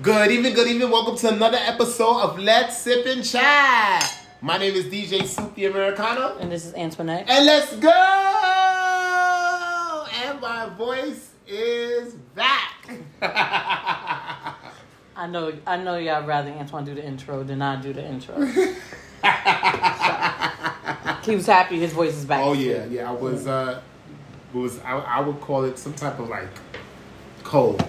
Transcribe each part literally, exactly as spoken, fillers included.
Good evening, good evening. Welcome to another episode of Let's Sip and Chat. My name is D J Soupy Americano. And this is Antoine. And let's go! And my voice is back. I know I know y'all rather Antoine do the intro than I do the intro. He was happy his voice is back. Oh yeah, yeah. I was uh was I, I would call it some type of like cold.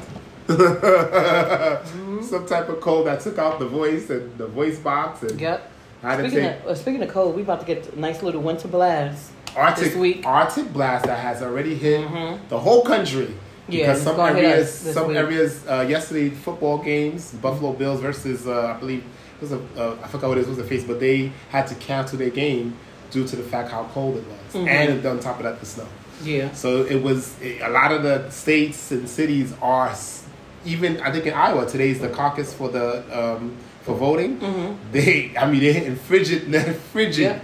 mm-hmm. Some type of cold. I took out the voice and the voice box and yep. I had speaking to take... of, speaking of cold, we about to get a nice little winter blast Arctic, this week. Arctic blast that has already hit mm-hmm. the whole country. Yeah, because some areas, some week. areas. Uh, yesterday, football games, Buffalo Bills versus uh, I believe it was a uh, I forgot what it was, it was a face, but they had to cancel their game due to the fact how cold it was, mm-hmm. and on top of that, the snow. Yeah. So it was it, a lot of the states and cities are. Even I think in Iowa today's the caucus for the um, for voting. Mm-hmm. They, I mean, they're hitting frigid, frigid. Yeah.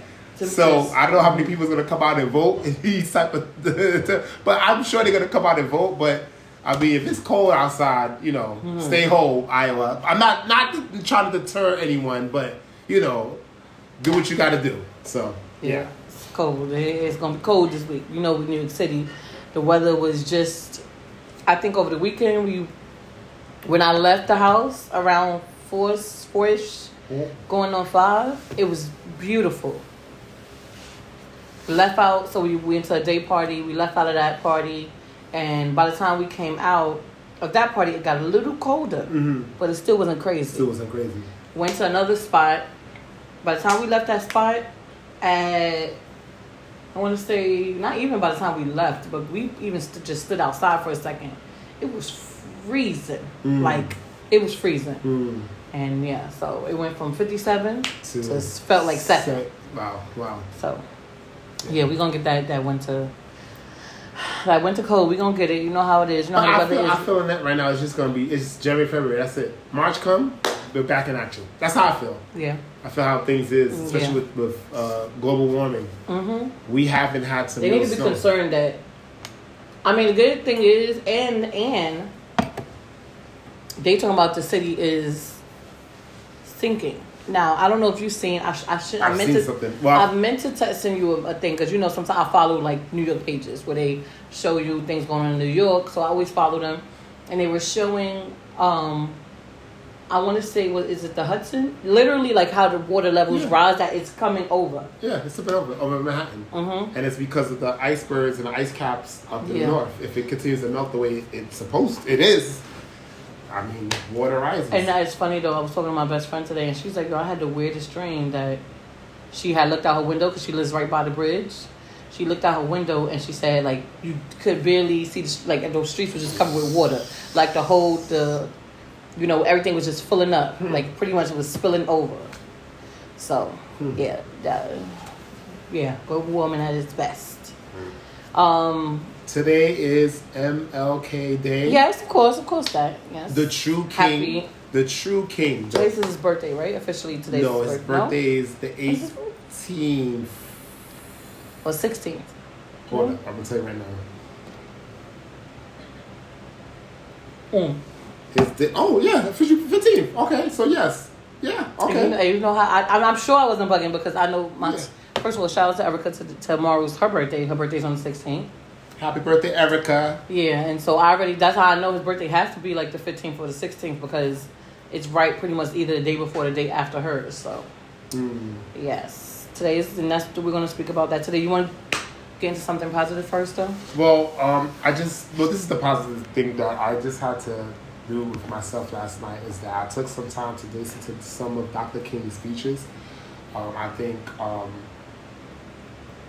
So place. I don't know how many people's gonna come out and vote. And these type of, but I'm sure they're gonna come out and vote. But I mean, if it's cold outside, you know, mm-hmm. stay home, Iowa. I'm not not trying to deter anyone, but you know, do what you gotta do. So yeah, yeah. It's cold. It's gonna be cold this week. You know, in New York City, the weather was just. I think over the weekend we. When I left the house around four, four-ish, yeah. going on five, it was beautiful. We left out, so we went to a day party. We left out of that party, and by the time we came out of that party, it got a little colder, mm-hmm. but it still wasn't crazy. Still wasn't crazy. Went to another spot. By the time we left that spot, at I want to say not even by the time we left, but we even st- just stood outside for a second. It was freezing. Mm. Like, it was freezing. Mm. And yeah, so it went from fifty-seven to, to felt like seven. Se- wow, wow. So, yeah, yeah we're going to get that, that winter. That winter cold, we're going to get it. You know how it is. You know how the weather is. I'm feeling that right now. It's just going to be, it's January, February. That's it. March come, we're back in action. That's how I feel. Yeah. I feel how things is, especially yeah. with, with uh, global warming. Mm-hmm. We haven't had some They need to be snow. concerned that, I mean, the good thing is, and, and, they talking about the city is sinking. Now, I don't know if you've seen. I, sh- I should. I meant to. Something. Well, I meant to t- send you a, a thing because you know sometimes I follow like New York pages where they show you things going on in New York. So I always follow them, and they were showing. Um, I want to say, what is it? The Hudson? Literally, like how the water levels yeah. rise. That it's coming over. Yeah, it's coming over over Manhattan, mm-hmm. and it's because of the icebergs and the ice caps up the yeah. north. If it continues to melt the way it's supposed, to, it is. I mean, water rises. And it's funny, though. I was talking to my best friend today, and she's like, yo, I had the weirdest dream that she had looked out her window because she lives right by the bridge. She looked out her window, and she said, like, you could barely see, the, like, those streets were just covered with water. Like, the whole, the, you know, everything was just filling up. Hmm. Like, pretty much it was spilling over. So, hmm. yeah. That, yeah, global warming at its best. Hmm. Um... Today is M L K Day. Yes, of course, of course that. Yes. The true king. Happy. The true king. Today's his birthday, right? Officially today's no, his birthday. No, his birthday is the eighteenth. Or sixteenth. Hold on, I'm going to tell you right now. Mm. Is the, oh, yeah, fifteenth. Okay, so yes. Yeah, okay. You know, you know how, I, I'm sure I wasn't bugging because I know my, yeah. first of all, shout out to Erica to, to tomorrow's her birthday. Her birthday's on the sixteenth. Happy birthday, Erica. Yeah, and so I already, that's how I know his birthday has to be like the fifteenth or the sixteenth because it's right pretty much either the day before or the day after hers. So, mm. yes. Today is, and that's, we're going to speak about that today. You want to get into something positive first, though? Well, um, I just, well, this is the positive thing that I just had to do with myself last night is that I took some time to listen to some of Doctor King's speeches. Um, I think, um,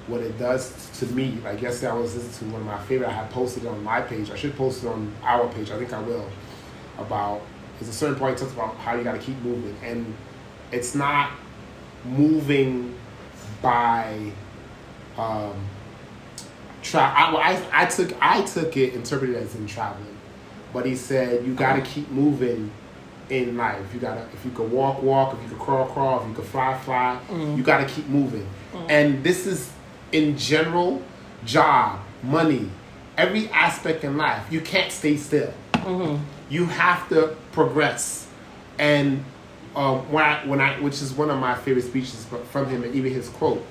what it does to me, like yesterday I was listening to one of my favorite, I had posted on my page, I should post it on our page, I think I will, about, there's a certain point he talks about how you gotta keep moving, and it's not moving by, um, tra- I, I, I took I took it, interpreted as in traveling, but he said you gotta keep moving in life, you gotta, if you could walk, walk, if you could crawl, crawl, if you could fly, fly, mm. you gotta keep moving, mm. and this is, in general, job, money, every aspect in life, you can't stay still. Mm-hmm. You have to progress. And uh, when I, when I, which is one of my favorite speeches from him, and even his quote,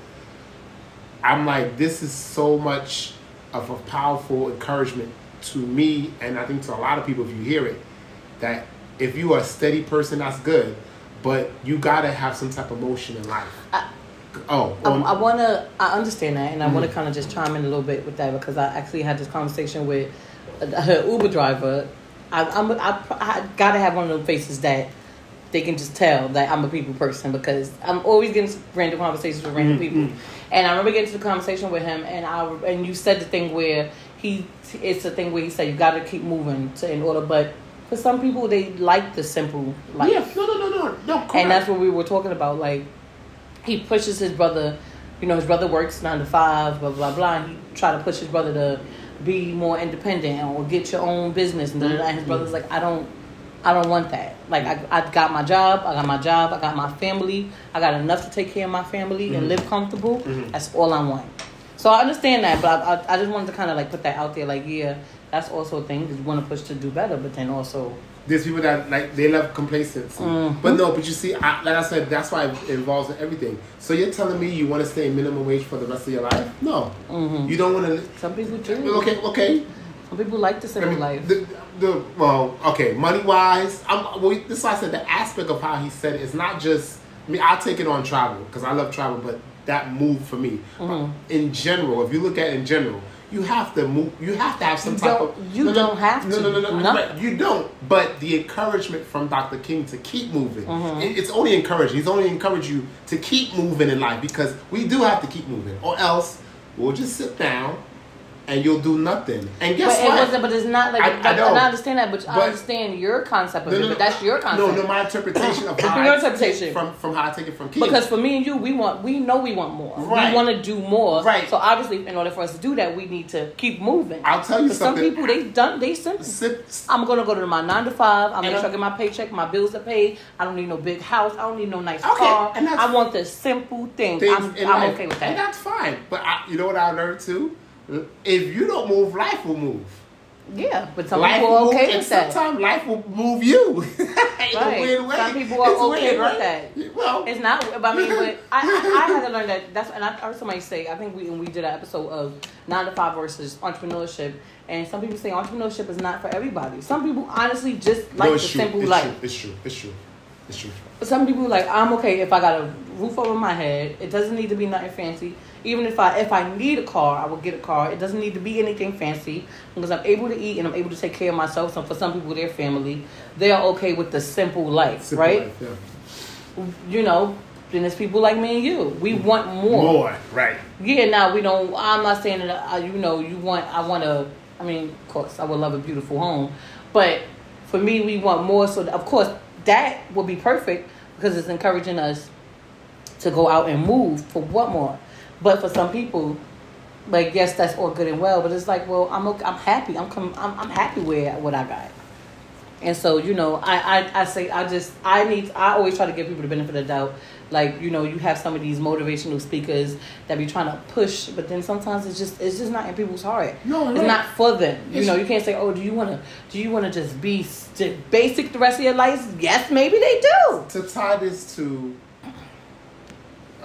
I'm like, this is so much of a powerful encouragement to me, and I think to a lot of people if you hear it, that if you are a steady person, that's good, but you gotta have some type of motion in life. I, oh, I, um, I wanna, I understand that, and I mm-hmm. wanna kind of just chime in a little bit with that, because I actually had this conversation with her Uber driver. I, I'm, I, I gotta have one of those faces that they can just tell that I'm a people person, because I'm always getting random conversations with random mm-hmm. people. And I remember getting to the conversation with him, and I and you said the thing where he it's the thing where he said you got to keep moving to in order, but for some people they like the simple life. Yeah, no, no, no, no, no. And on. That's what we were talking about. Like he pushes his brother, you know, his brother works nine to five, blah blah blah. And he try to push his brother to be more independent or get your own business, and, mm-hmm. and his brother's like, I don't. I don't want that. Like, I, I got my job. I got my job. I got my family. I got enough to take care of my family mm-hmm. and live comfortable. Mm-hmm. That's all I want. So I understand that, but I, I, I just wanted to kind of, like, put that out there. Like, yeah, that's also a thing, because you want to push to do better, but then also... There's people that, like, they love complacency. Mm-hmm. But no, but you see, I, like I said, that's why it involves in everything. So you're telling me you want to stay minimum wage for the rest of your life? No. Mm-hmm. You don't want to... Some people do. Okay, okay. Some people like to simple I mean, life. The, the well, okay, money wise, I'm. Well, this is why I said the aspect of how he said it is not just. I mean, I take it on travel because I love travel, but that move for me. Mm-hmm. In general, if you look at it in general, you have to move. You have to have some you type of. You no, don't no, have no, to. No, no, no, no. But you don't. But the encouragement from Doctor King to keep moving. Mm-hmm. It, it's only encouraging. He's only encouraged you to keep moving in life, because we do have to keep moving, or else we'll just sit down. And you'll do nothing. And guess but what? It wasn't, but it's not like... I, I, I don't understand that, but, but I understand your concept of no, no, it, but that's your concept. No, no, my interpretation of how, your interpretation. From, from how I take it from King. Because for me and you, we want, we know we want more. Right. We want to do more. Right. So obviously, in order for us to do that, we need to keep moving. I'll tell you something. Some people, they done, they simple. Sip, I'm going to go to my nine to five. I'm going to try to get my paycheck. My bills are paid. I don't need no big house. I don't need no nice okay, car. And that's, I want the simple thing. things. I'm, I'm okay with that. And that's fine. But I, you know what I learned too? If you don't move, life will move. Yeah, but some life people are okay move, with that. Sometimes life will move you. Right. In a weird way. Some people are it's okay weird, with right? that. Well, it's not. But I mean, but I, I, I had to learn that. That's and I heard somebody say. I think we and we did an episode of nine to five versus entrepreneurship. And some people say entrepreneurship is not for everybody. Some people honestly just like no, the true. simple it's life. True. It's true. It's true. It's true. But some people like I'm okay if I got a roof over my head. It doesn't need to be nothing fancy. Even if I if I need a car, I will get a car. It doesn't need to be anything fancy, because I'm able to eat and I'm able to take care of myself. So for some people, their family, they are okay with the simple life, simple right? Life, yeah. You know, then there's people like me and you. We want more. More, right? Yeah. Now we don't. I'm not saying that. I, you know, you want. I want to. I mean, of course, I would love a beautiful home, but for me, we want more. So of course, that would be perfect because it's encouraging us to go out and move for what more. But for some people, like, yes, that's all good and well, but it's like, well, I'm okay, I'm happy. I'm com- I'm I'm happy with what I got. And so, you know, I, I, I say I just I need I always try to give people the benefit of the doubt. Like, you know, you have some of these motivational speakers that be trying to push, but then sometimes it's just it's just not in people's heart. No, it's right. not for them. You it's know, you can't say, oh, do you wanna do you wanna just be st- basic the rest of your life? Yes, maybe they do. To tie this to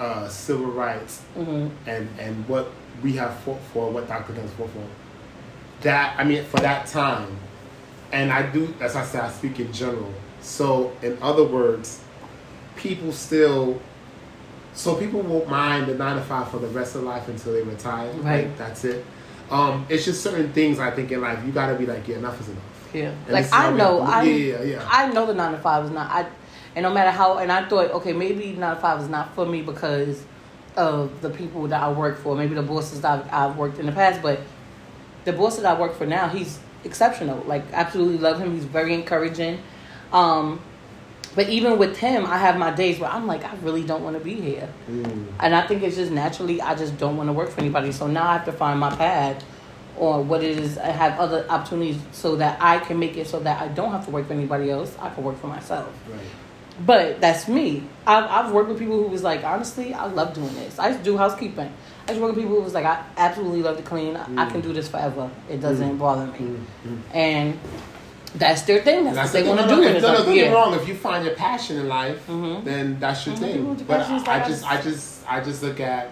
Uh, civil rights mm-hmm. and, and what we have fought for, what Doctor King's fought for. That, I mean, for that time. And I do, as I said, I speak in general. So, in other words, people still, so people won't mind the nine to five for the rest of life until they retire. Right. Like, that's it. Um, it's just certain things, I think, in life, you gotta be like, yeah, enough is enough. Yeah. And like, I know, I, yeah, yeah, yeah. I know the nine to five is not, I, And no matter how, and I thought, okay, maybe nine to five is not for me because of the people that I work for. Maybe the bosses that I've, I've worked in the past, but the boss that I work for now, he's exceptional. Like, absolutely love him. He's very encouraging. Um, but even with him, I have my days where I'm like, I really don't want to be here. Mm. And I think it's just naturally, I just don't want to work for anybody. So now I have to find my path or what it is. I have other opportunities so that I can make it so that I don't have to work for anybody else. I can work for myself. Right. But that's me. I've, I've worked with people who was like, honestly, I love doing this. I used to do housekeeping. I used to work with people who was like, I absolutely love to clean. I, mm. I can do this forever. It doesn't mm. bother me. Mm. And That's their thing. That's, that's what they want to do. If, no, no, don't get wrong. If you find your passion in life, mm-hmm. then that's your mm-hmm. thing. Mm-hmm. But I, I just, I just, I just look at.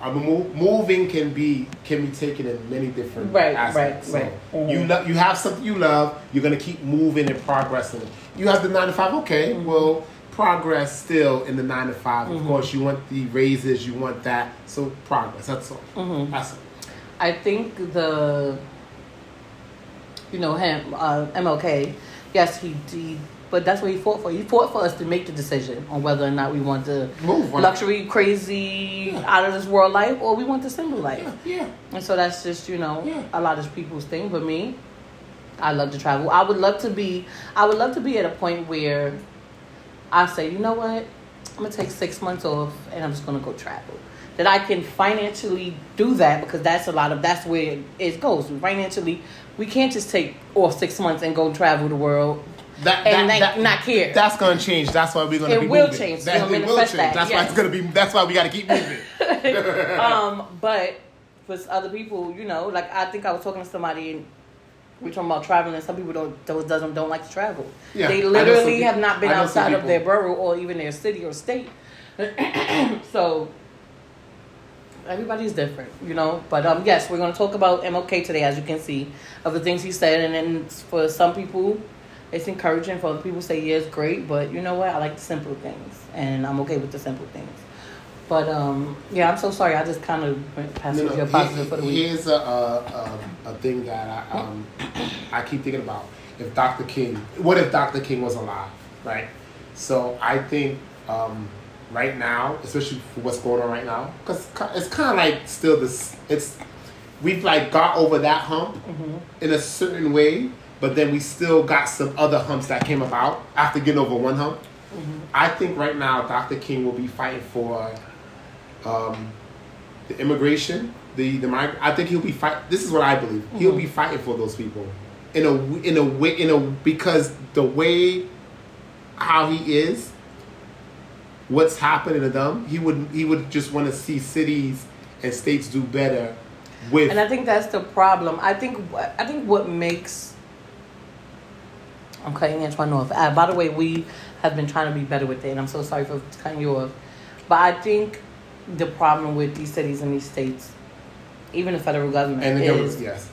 I mean, moving can be can be taken in many different right, aspects. Right, right, so mm-hmm. You love, you have something you love. You're gonna keep moving and progressing. You have the nine to five. Okay, mm-hmm. well, progress still in the nine to five. Mm-hmm. Of course, you want the raises. You want that. So progress. That's all. Mm-hmm. That's all. I think the. You know him, uh, M L K. Yes, he, he. But that's what he fought for. He fought for us to make the decision on whether or not we want the Move, right? luxury, crazy, yeah. out of this world life, or we want the simple life. Yeah, yeah. And so that's just you know yeah. a lot of people's thing. But me, I love to travel. I would love to be. I would love to be at a point where I say, you know what, I'm gonna take six months off and I'm just gonna go travel. That I can financially do that because that's a lot of that's where it, it goes financially. We can't just take off six months and go travel the world that, and that, that, not care. That's going to change. That's why we're going to be moving. It will change. That, it will change. That. That's yes. why it's going to be. That's why we got to keep moving. um, but for other people, you know, like I think I was talking to somebody, and we're talking about traveling. And some people don't those doesn't don't like to travel. Yeah, they literally have not been outside of their borough or even their city or state. So. Everybody's different, you know. But um, yes, we're going to talk about M L K today, as you can see, of the things he said. And then for some people, it's encouraging. For other people, say, yeah, it's great. But you know what? I like the simple things. And I'm okay with the simple things. But, um, yeah, I'm so sorry. I just kind of went past no, no, your positive for the week. Here's a, a, a thing that I, um, I keep thinking about. If Doctor King... What if Doctor King was alive, right? So I think... Um, right now, especially for what's going on right now, because it's kind of like still this, it's, we've like got over that hump mm-hmm. in a certain way, but then we still got some other humps that came about after getting over one hump. Mm-hmm. I think right now, Doctor King will be fighting for um, the immigration, the, the mig- I think he'll be fighting, this is what I believe, mm-hmm. he'll be fighting for those people in a, in a way, in a, because the way how he is, what's happening to them? He would he would just want to see cities and states do better. With and I think that's the problem. I think I think what makes I'm cutting Antoine off. Uh, by the way, we have been trying to be better with it, and I'm so sorry for cutting you off. But I think the problem with these cities and these states, even the federal government, and the is government, yes.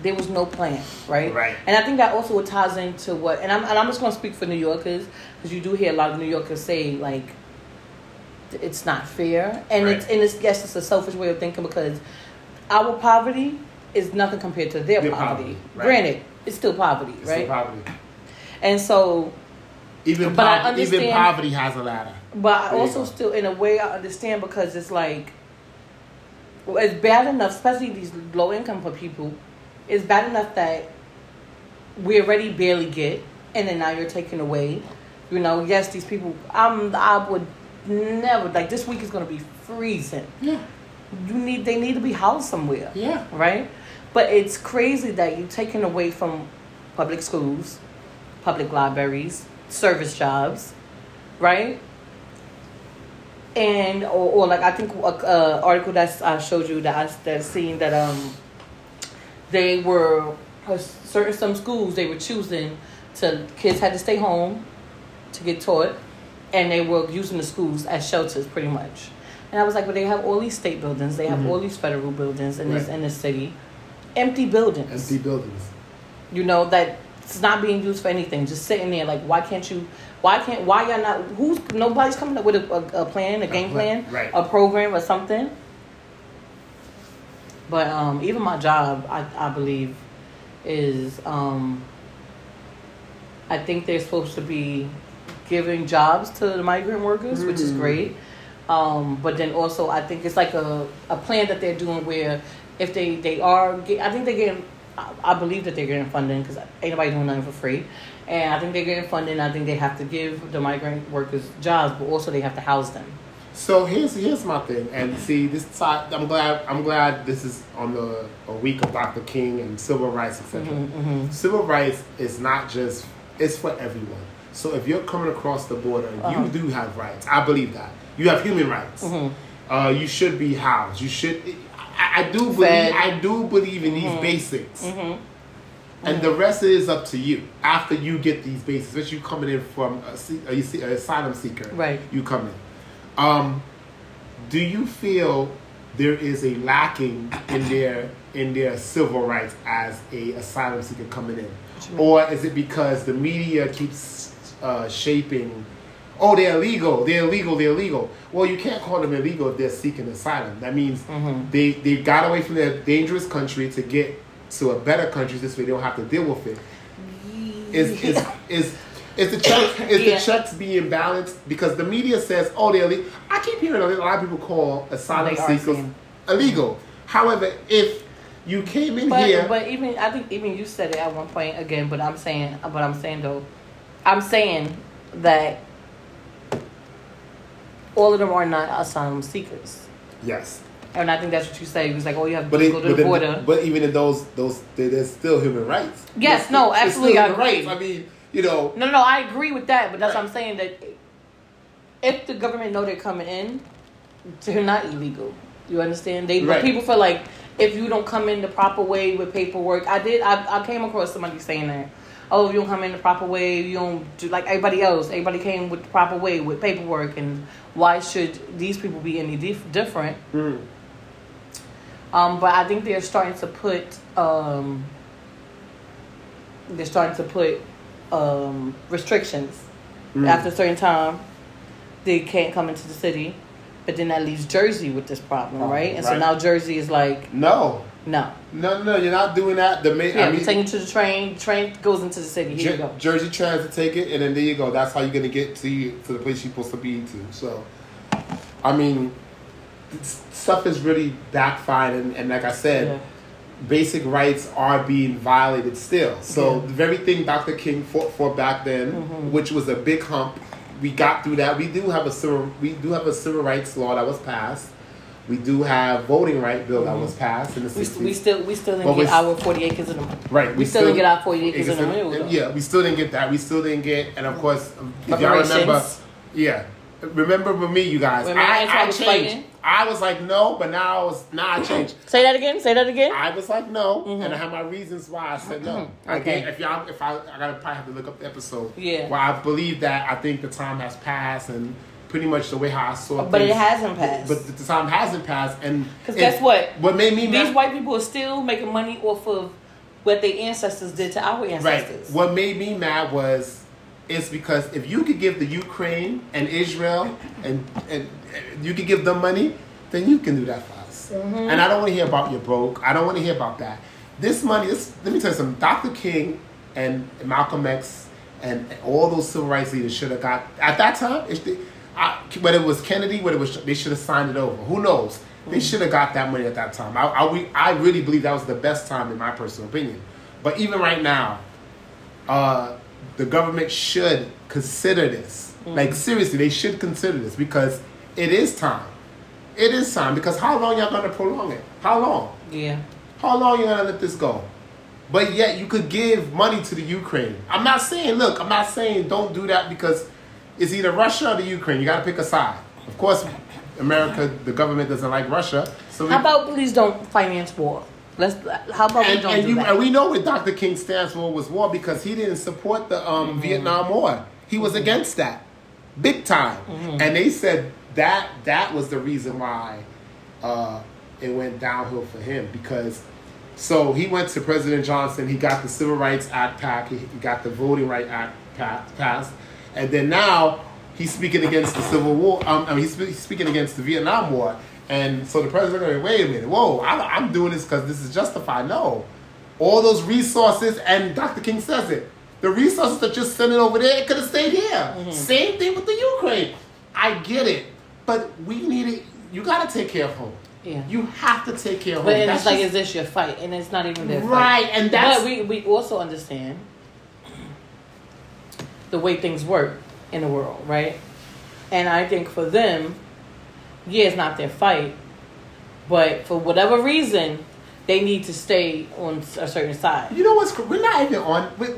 There was no plan, right? Right. And I think that also ties into what, and I'm and I'm just going to speak for New Yorkers, because you do hear a lot of New Yorkers say, like, it's not fair. And, right. it's, and it's, yes, it's a selfish way of thinking, because our poverty is nothing compared to their, their poverty. poverty right. Granted, it's still poverty, it's right? It's still poverty. And so... Even, but poverty, I understand, even poverty has a ladder. But I also still, in a way, I understand, because it's like, it's bad enough, especially these low-income people, it's bad enough that we already barely get, and then now you're taking away. You know, yes, these people. I'm. I would never like. This week is going to be freezing. Yeah. You need. They need to be housed somewhere. Yeah. Right. But it's crazy that you're taking away from public schools, public libraries, service jobs, right? And or, or like I think a uh, article that I showed you that I that seen that um. They were, certain some schools, they were choosing to, kids had to stay home to get taught, and they were using the schools as shelters pretty much. And I was like, well, they have all these state buildings, they have mm-hmm. all these federal buildings in right. this in this city. Empty buildings. Empty buildings. You know, that it's not being used for anything, just sitting there like, why can't you, why can't, why y'all not, who's, nobody's coming up with a, a, a plan, a game plan, right. a program or something. But um, even my job, I, I believe, is um, I think they're supposed to be giving jobs to the migrant workers, mm-hmm. which is great. Um, but then also, I think it's like a, a plan that they're doing where if they, they are, get, I think they're getting, I, I believe that they're getting funding because ain't nobody doing nothing for free. And I think they're getting funding. I think they have to give the migrant workers jobs, but also they have to house them. So here's here's my thing, and see this side. I'm glad I'm glad this is on the a week of Doctor King and civil rights, et cetera. Mm-hmm, mm-hmm. Civil rights is not just it's for everyone. So if you're coming across the border, uh-huh. you do have rights. I believe that you have human rights. Mm-hmm. Uh, you should be housed. You should. I, I do believe. But, I do believe in mm-hmm. these basics. Mm-hmm. And the rest is up to you. After you get these bases, especially you coming in from a, a, a asylum seeker, right? You come in. Um, do you feel there is a lacking in their in their civil rights as a asylum seeker coming in, or is it because the media keeps uh, shaping? Oh, they're illegal. They're illegal. They're illegal. Well, you can't call them illegal if they're seeking asylum. That means mm-hmm. they they got away from their dangerous country to get to a better country. This way, they don't have to deal with it. Is is is is the checks is yeah. the checks being balanced? Because the media says, "Oh, they're illegal." I keep hearing a lot of people call asylum seekers illegal. However, if you came in but, here, but even I think even you said it at one point again. But I'm saying, but I'm saying though, I'm saying that. All of them are not asylum seekers. Yes. And I think that's what you say. It was like, oh, you have to go to the border. But even in those, those, there's still human rights. Yes, still, no, absolutely. Human I agree. Rights. I mean, you know. No, no, no, I agree with that. But that's right. what I'm saying. That if the government know they're coming in, they're not illegal. You understand? They right. People feel like if you don't come in the proper way with paperwork. I did. I, I came across somebody saying that. Oh, you don't come in the proper way. You don't do like everybody else. Everybody came with the proper way with paperwork, and why should these people be any dif- different? Mm. Um, but I think they're starting to put um, they're starting to put um, restrictions. Mm. After a certain time, they can't come into the city. But then that leaves Jersey with this problem, oh, right? And right. so now Jersey is like no. No. No, no, you're not doing that. The main, yeah, I mean, you take it to the train. Train goes into the city. Here Jer- you go. Jersey Transit take it, and then there you go. That's how you're going to get to to the place you're supposed to be to. So, I mean, stuff is really backfired, and, and like I said, yeah. basic rights are being violated still. So, yeah. the very thing Doctor King fought for back then, mm-hmm. which was a big hump, we got through that. We do have a civil, we do have a civil rights law that was passed. We do have voting right bill that was passed in the sixties. We, we still we still didn't well, get our forty acres in the right. We, we still, still didn't get our forty acres in the middle. Yeah, we still didn't get that. We still didn't get, and of course, if y'all remember, yeah, remember with me, you guys. Remember I, I, I was changed. Fighting? I was like no, but now I was now I changed. Say that again. Say that again. I was like no, mm-hmm. and I have my reasons why I said no. Okay. Again, if y'all, if I, I gotta probably have to look up the episode. Yeah. Well, I believe that I think the time has passed and. Pretty much the way how I saw it. But things, it hasn't passed. But the time hasn't passed. Because guess what? What made me mad, these white people are still making money off of what their ancestors did to our ancestors. Right. What made me mad was it's because if you could give the Ukraine and Israel and, and you could give them money, then you can do that for us. Mm-hmm. And I don't want to hear about your broke. I don't want to hear about that. This money, this, let me tell you something. Doctor King and Malcolm X and, and all those civil rights leaders should have got, at that time, it's the, I, whether it was Kennedy, whether it was, they should have signed it over. Who knows? They should have got that money at that time. I, I, I really believe that was the best time in my personal opinion. But even right now, uh, the government should consider this. Mm. Like seriously, they should consider this because it is time. It is time because how long y'all gonna prolong it? How long? Yeah. How long you gonna let this go? But yet you could give money to the Ukraine. I'm not saying. Look, I'm not saying don't do that because. It's either Russia or the Ukraine. You got to pick a side. Of course, America, the government doesn't like Russia. So we, how about please don't finance war? Let's. How about and, we don't and do you, that? And we know what Doctor King stands for was war because he didn't support the um, mm-hmm. Vietnam War. He was mm-hmm. against that, big time. Mm-hmm. And they said that that was the reason why uh, it went downhill for him because. So he went to President Johnson. He got the Civil Rights Act passed. He got the Voting Rights Act passed. And then now he's speaking against the Civil War. Um, I mean, he's, he's speaking against the Vietnam War. And so the president going, wait a minute, whoa, I, I'm doing this because this is justified. No. All those resources, and Doctor King says it, the resources that you're sending over there, it could have stayed here. Mm-hmm. Same thing with the Ukraine. I get it. But we need it. You got to take care of home. Yeah. You have to take care of but home. But it's just, like, is this your fight? And it's not even their right, fight. Right. And that's. But we, we also understand. The way things work in the world, right? And I think for them, yeah, it's not their fight, but for whatever reason, they need to stay on a certain side. You know what's? We're not even on. We're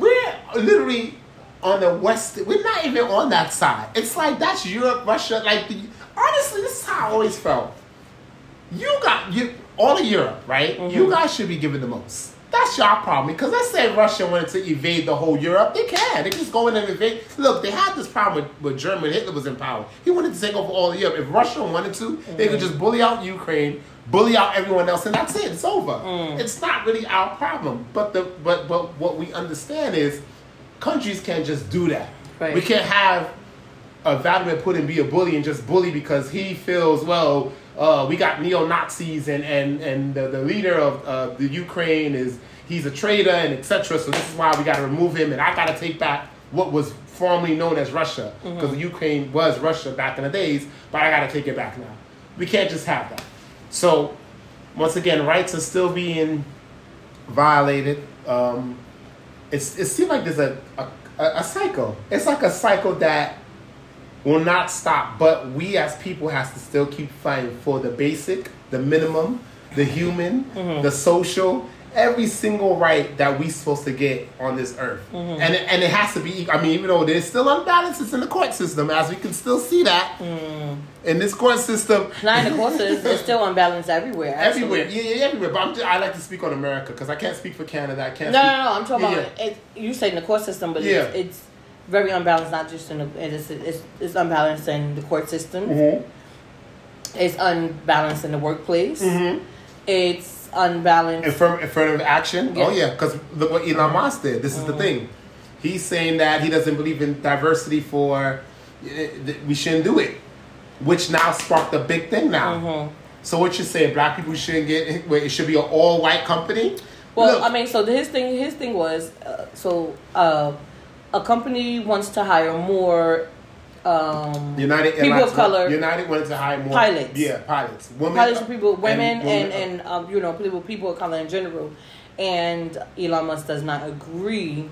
literally on the west. We're not even on that side. It's like that's Europe, Russia. Like the, honestly, this is how I always felt. You got you all of Europe, right? Mm-hmm. You guys should be given the most. That's your problem. Because let's say Russia wanted to invade the whole Europe. They can. They can just go in and invade. Look, they had this problem with, with Germany. Hitler was in power. He wanted to take over all of Europe. If Russia wanted to, mm-hmm. they could just bully out Ukraine, bully out everyone else, and that's it. It's over. Mm. It's not really our problem. But the but but what we understand is countries can't just do that. Right. We can't have a Vladimir Putin be a bully and just bully because he feels, well, uh, we got neo-Nazis and, and, and the, the leader of uh, the Ukraine is, he's a traitor and et cetera. So this is why we got to remove him, and I got to take back what was formerly known as Russia, because mm-hmm. Ukraine was Russia back in the days, but I got to take it back now. We can't just have that. So, once again, rights are still being violated. Um, it's, it seems like there's a, a, a cycle. It's like a cycle that will not stop, but we as people has to still keep fighting for the basic, the minimum, the human, mm-hmm. the social, every single right that we supposed to get on this earth. Mm-hmm. And, it, and it has to be, I mean, even though there's still imbalances in the court system, as we can still see that mm. in this court system. Not in the court system, there's still imbalance everywhere. Absolutely. Everywhere, yeah, yeah, everywhere. But I'm just, I like to speak on America because I can't speak for Canada. I can't. No, speak, no, no, I'm talking yeah, about, yeah. It, you say in the court system, but yeah. it's, it's very unbalanced, not just in the, it's, it's, it's unbalanced in the court system. Mm-hmm. It's unbalanced in the workplace. Mm-hmm. It's unbalanced affirmative action. Yeah. Oh yeah, because look what Elon Musk did. This is mm. the thing. He's saying that he doesn't believe in diversity. For we shouldn't do it, which now sparked a big thing now. Mm-hmm. So what you're saying, black people shouldn't get? Wait, it should be an all white company. Well, look. I mean, so his thing, his thing was uh, so uh, a company wants to hire more. Um, United people Airlines, of color. United wanted to hire more pilots. Yeah, pilots. Women, pilots for people, women, and women, and, and um, you know, people, people of color in general. And Elon Musk does not agree,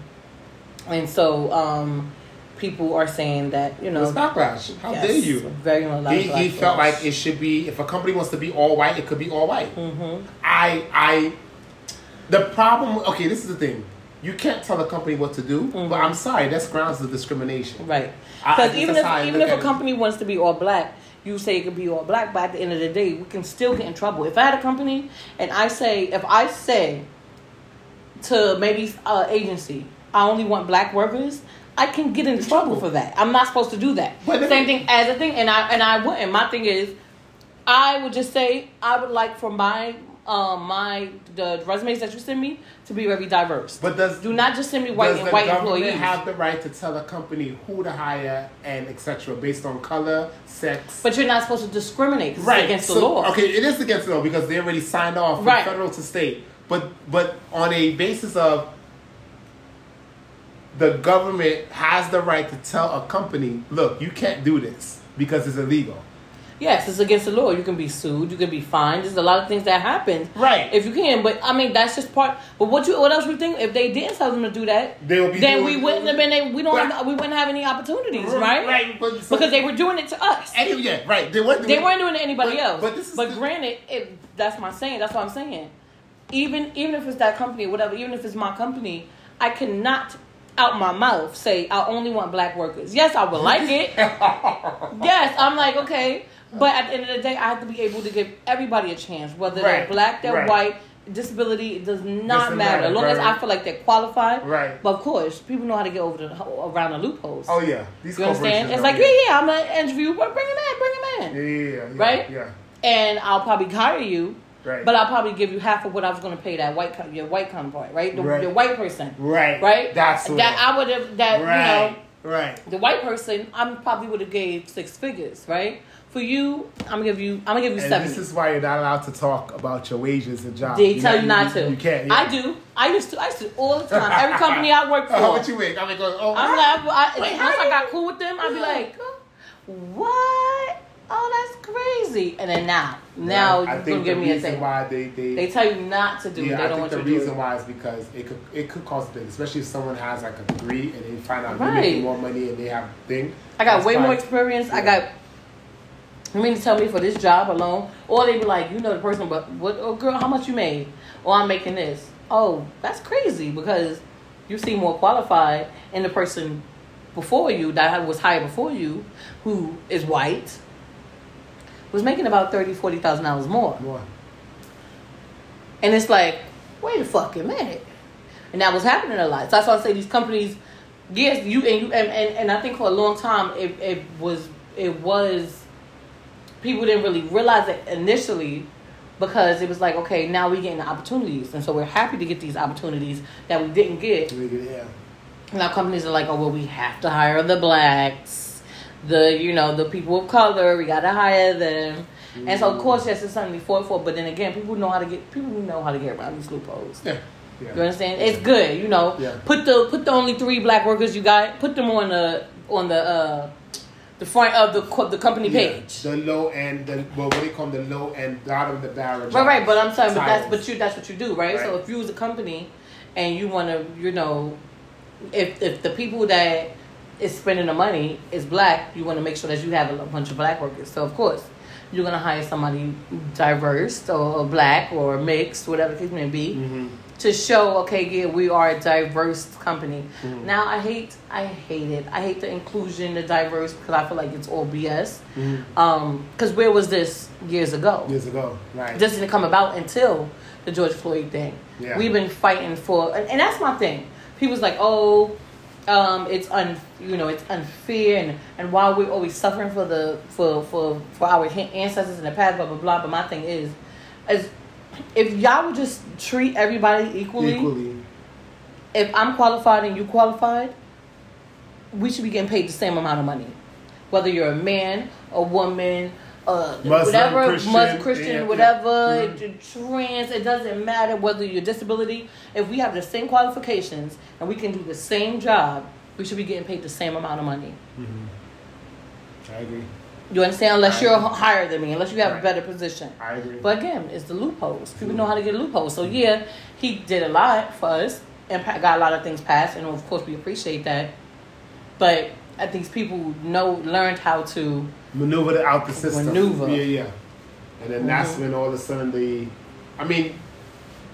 and so um, people are saying that, you know, it's backlash. How yes, dare you? Very much. He, he felt like it should be, if a company wants to be all white, it could be all white. Mm-hmm. I I the problem. Okay, this is the thing. You can't tell the company what to do, mm-hmm. but I'm sorry, that's grounds of discrimination. Right. Because even if even if a company it. wants to be all black, you say it could be all black, but at the end of the day, we can still get in trouble. If I had a company and I say, if I say to maybe uh, agency, I only want black workers, I can get in trouble, trouble for that. I'm not supposed to do that. But Same thing as a thing, and I and I wouldn't. My thing is, I would just say I would like for my. Um, my the resumes that you send me to be very diverse. But does do not just send me white and white employees. Does the government have the right to tell a company who to hire and et cetera based on color, sex? But you're not supposed to discriminate. Right. It's against so, the law. Okay, it is against the law because they already signed off from right. federal to state. But but on a basis of the government has the right to tell a company, look, you can't do this because it's illegal. Yes, it's against the law. You can be sued. You can be fined. There's a lot of things that happen. Right. If you can, but I mean that's just part. But what you, what else you think? If they didn't tell them to do that, they would be then we wouldn't have been. Able, we don't. Have, we wouldn't have any opportunities, right? Right. But, so, because they were doing it to us. And, yeah. Right. They weren't. They weren't doing it to anybody but, else. But, this is but the, granted, it, that's my saying. That's what I'm saying. Even even if it's that company, whatever. Even if it's my company, I cannot. Out my mouth say I only want black workers. Yes, I would like it. Yes, I'm like, okay, but at the end of the day I have to be able to give everybody a chance, whether right. they're black, they're right. white, disability, it does not doesn't matter. matter as long right. as I feel like they're qualified. Right. But of course people know how to get over the around the loopholes. Oh yeah. These you understand? It's like yeah yeah I'm gonna interview, but bring him in, bring him in. Yeah, yeah, yeah. Right? Yeah. And I'll probably hire you. Right. But I'll probably give you half of what I was going to pay that white your white counterpart, right? The, right? the white person, right? Right? That's what that I would have that right. you know, right? The white person, I probably would have gave six figures, right? For you, I'm gonna give you, I'm gonna give you and seventy. This is why you're not allowed to talk about your wages and jobs. They you tell know, you not you, to. You can't. Yeah. I do. I used to. I used to all the time. Every company I worked for. Oh, what you make? I'm like, oh, I'm like, I, I, wait, once I got cool with them, I'd be like, what? Oh, that's crazy. And then now, now yeah, you're going to give me a thing. Why they, they, they tell you not to do yeah, it. They I don't want you to do it. I think the reason why is because it could, it could cause things, especially if someone has like a degree and they find out right. they're making more money and they have a thing. I got that's way fine. more experience. Yeah. I got, you mean to tell me for this job alone? Or they be like, you know the person, but what? Oh, girl, how much you made? Or I'm making this. Oh, that's crazy because you seem more qualified and the person before you that was hired before you who is white was making about thirty thousand dollars, forty thousand dollars more. More. And it's like, wait a fucking minute. And that was happening a lot. So that's why I say these companies, yes, you and you and, and, and I think for a long time it, it was it was people didn't really realize it initially because it was like, okay, now we're getting the opportunities, and so we're happy to get these opportunities that we didn't get. Yeah. Now companies are like, oh well, we have to hire the blacks, the you know the people of color. We gotta hire them. Mm-hmm. And so of course that's just something we fought for. But then again, people know how to get people know how to get around these loopholes. Yeah. Yeah. You understand? It's good, you know. Yeah. Put the put the only three black workers you got. Put them on the on the uh, the front of the co- the company yeah. page. The low end, the well, what they call them, the low end, bottom of the barrel. Right, right. But I'm saying, but that's but you that's what you do, right? right? So if you was a company, and you want to, you know, if if the people that is spending the money is black, you want to make sure that you have a bunch of black workers. So of course, you're gonna hire somebody diverse or black or mixed, whatever the case may be. Mm-hmm. To show, okay, yeah, we are a diverse company. Mm-hmm. Now, I hate, I hate it. I hate the inclusion, the diverse, because I feel like it's all B S. Because mm-hmm. um, where was this years ago? Years ago, right. This didn't come about until the George Floyd thing. Yeah. We've been fighting for, and, and that's my thing. People's like, oh, um, it's un, you know, it's unfair, and, and why we're always suffering for the for for for our ancestors in the past, blah blah blah. But my thing is, is if y'all would just treat everybody equally, equally, if I'm qualified and you qualified, we should be getting paid the same amount of money. Whether you're a man, a woman, uh, Muslim, whatever, Christian, Muslim, Christian, yeah, whatever, yeah. trans, it doesn't matter whether you're disability. If we have the same qualifications and we can do the same job, we should be getting paid the same amount of money. Mm-hmm. I agree. You understand? Unless you're higher than me, unless you have right. a better position. I agree. But again, it's the loopholes. People mm-hmm. know how to get loopholes. So yeah, he did a lot for us and got a lot of things passed, and of course we appreciate that. But I think people know learned how to maneuver out the system. Maneuver. Yeah, yeah. And then mm-hmm. that's when all of a sudden the, I mean,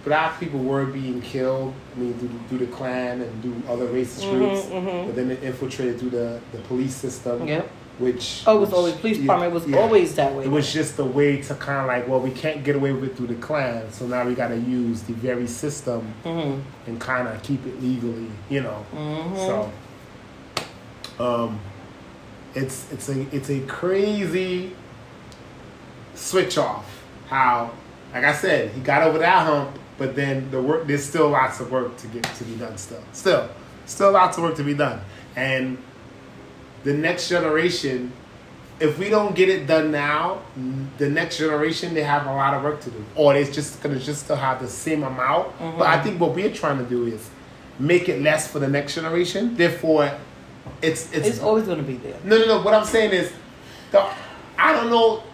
black people were being killed. I mean, through, through the Klan and through other racist mm-hmm, groups, mm-hmm. but then it infiltrated through the, the police system. Yep. Which oh, it was which, always police department. It was yeah. always that way. It was just a way to kind of like, well, we can't get away with it through the Klan, so now we got to use the very system mm-hmm. and kind of keep it legally, you know. Mm-hmm. So, um, it's it's a it's a crazy switch off. How, like I said, he got over that hump, but then the work there's still lots of work to get to be done. Still, still, still lots of work to be done, and. The next generation, if we don't get it done now, the next generation, they have a lot of work to do. Or they're just going to just still have the same amount. Mm-hmm. But I think what we're trying to do is make it less for the next generation. Therefore, it's... It's, it's always going to be there. No, no, no. What I'm saying is, the, I don't know.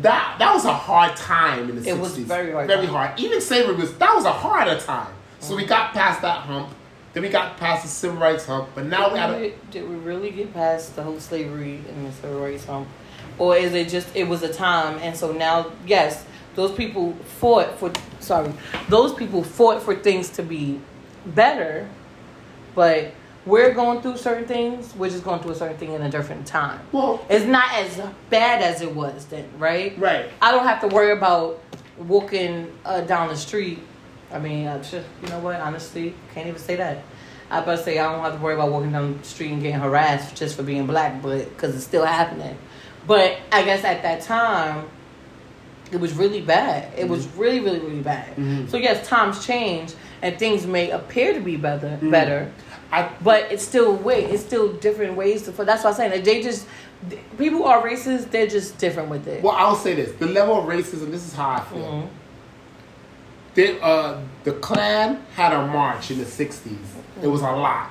That that was a hard time in the it sixties. It was very hard. Very hard. Even slavery was... That was a harder time. Mm-hmm. So we got past that hump. Then we got past the civil rights hump, but now did we gotta... Really, did we really get past the whole slavery and the civil rights hump? Or is it just, it was a time, and so now, yes, those people fought for, sorry, those people fought for things to be better, but we're going through certain things, we're just going through a certain thing in a different time. Well, it's not as bad as it was then, right? Right. I don't have to worry about walking uh, down the street. I mean, I just, you know what? Honestly, can't even say that. I about to say I don't have to worry about walking down the street and getting harassed just for being black, but because it's still happening. But I guess at that time, it was really bad. It mm-hmm. was really, really, really bad. Mm-hmm. So yes, times change and things may appear to be better, mm-hmm. better. I, but it's still way. It's still different ways to. That's what I'm saying. That they just people are racist. They're just different with it. Well, I'll say this: the level of racism. This is how I feel. Mm-hmm. They, uh, the Klan had a march in the sixties. It was a lot.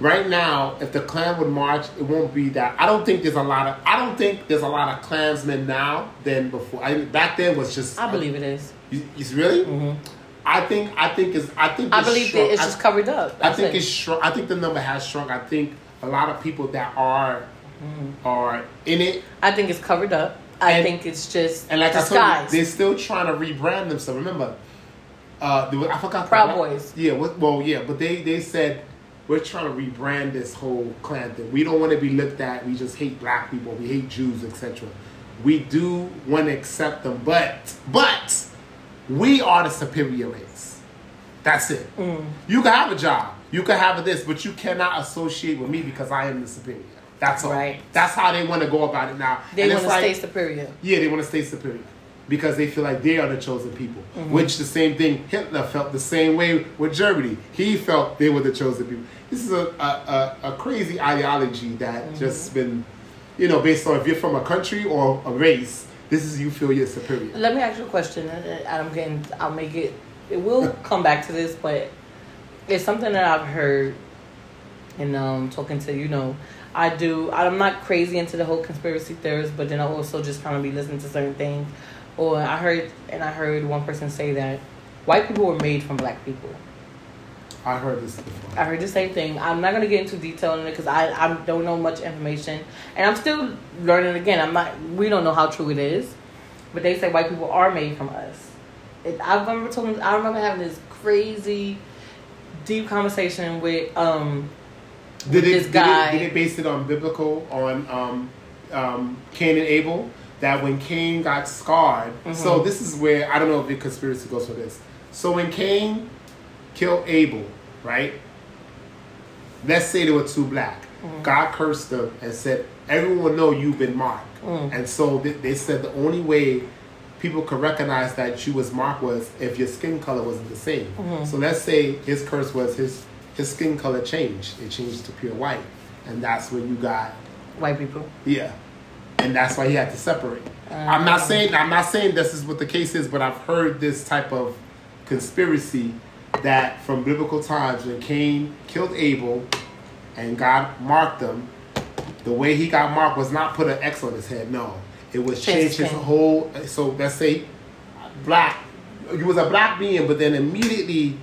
Right now, if the Klan would march, it won't be that. I don't think there's a lot of. I don't think there's a lot of Klansmen now than before. I, back then was just. I believe it is. You, you really? Mm-hmm. I think. I think it's. I think. It's I believe shrunk. It's just I, covered up. I think it. it's shrunk. I think the number has shrunk. I think a lot of people that are mm-hmm. are in it. I think it's covered up. I and, think it's just and like disguised. I told you, they're still trying to rebrand themselves. Remember, uh, they were, I forgot. Proud Boys. Yeah, well, yeah, but they, they said we're trying to rebrand this whole Klan thing. We don't want to be looked at. We just hate black people. We hate Jews, et cetera. We do want to accept them, but but We are the superior race. That's it. Mm. You can have a job. You can have a this, but you cannot associate with me because I am the superior. That's all. Right. That's how they want to go about it now. They want to like, stay superior. Yeah, they want to stay superior because they feel like they are the chosen people. Mm-hmm. Which the same thing, Hitler felt the same way with Germany. He felt they were the chosen people. This is a, a, a, a crazy ideology that mm-hmm. just been, you know, based on if you're from a country or a race, this is you feel you're superior. Let me ask you a question. I'm getting, I'll make it, it will come back to this, but it's something that I've heard and um, talking to, you know, I do, I'm not crazy into the whole conspiracy theories, but then I also just kind of be listening to certain things. Or I heard, and I heard one person say that white people were made from black people. I heard this before. I heard the same thing. I'm not going to get into detail on it because I, I don't know much information. And I'm still learning again. I'm not, we don't know how true it is. But they say white people are made from us. It, I remember talking, I remember having this crazy, deep conversation with, um, did with it, this guy. Did it, did it base it on biblical, on um, um, Cain and Abel? That when Cain got scarred, mm-hmm. so this is where, I don't know if the conspiracy goes for this. So when Cain killed Abel, right? Let's say they were two black. Mm-hmm. God cursed them and said, everyone know you've been marked. Mm-hmm. And so they, they said the only way people could recognize that you was marked was if your skin color wasn't the same. Mm-hmm. So let's say his curse was his, his skin color changed. It changed to pure white. And that's when you got... white people. Yeah. And that's why he had to separate. Um, I'm not saying I'm not saying this is what the case is, but I've heard this type of conspiracy that from biblical times when Cain killed Abel and God marked them, the way he got marked was not put an X on his head. No, it was changed his whole. So let's say black, you was a black being, but then immediately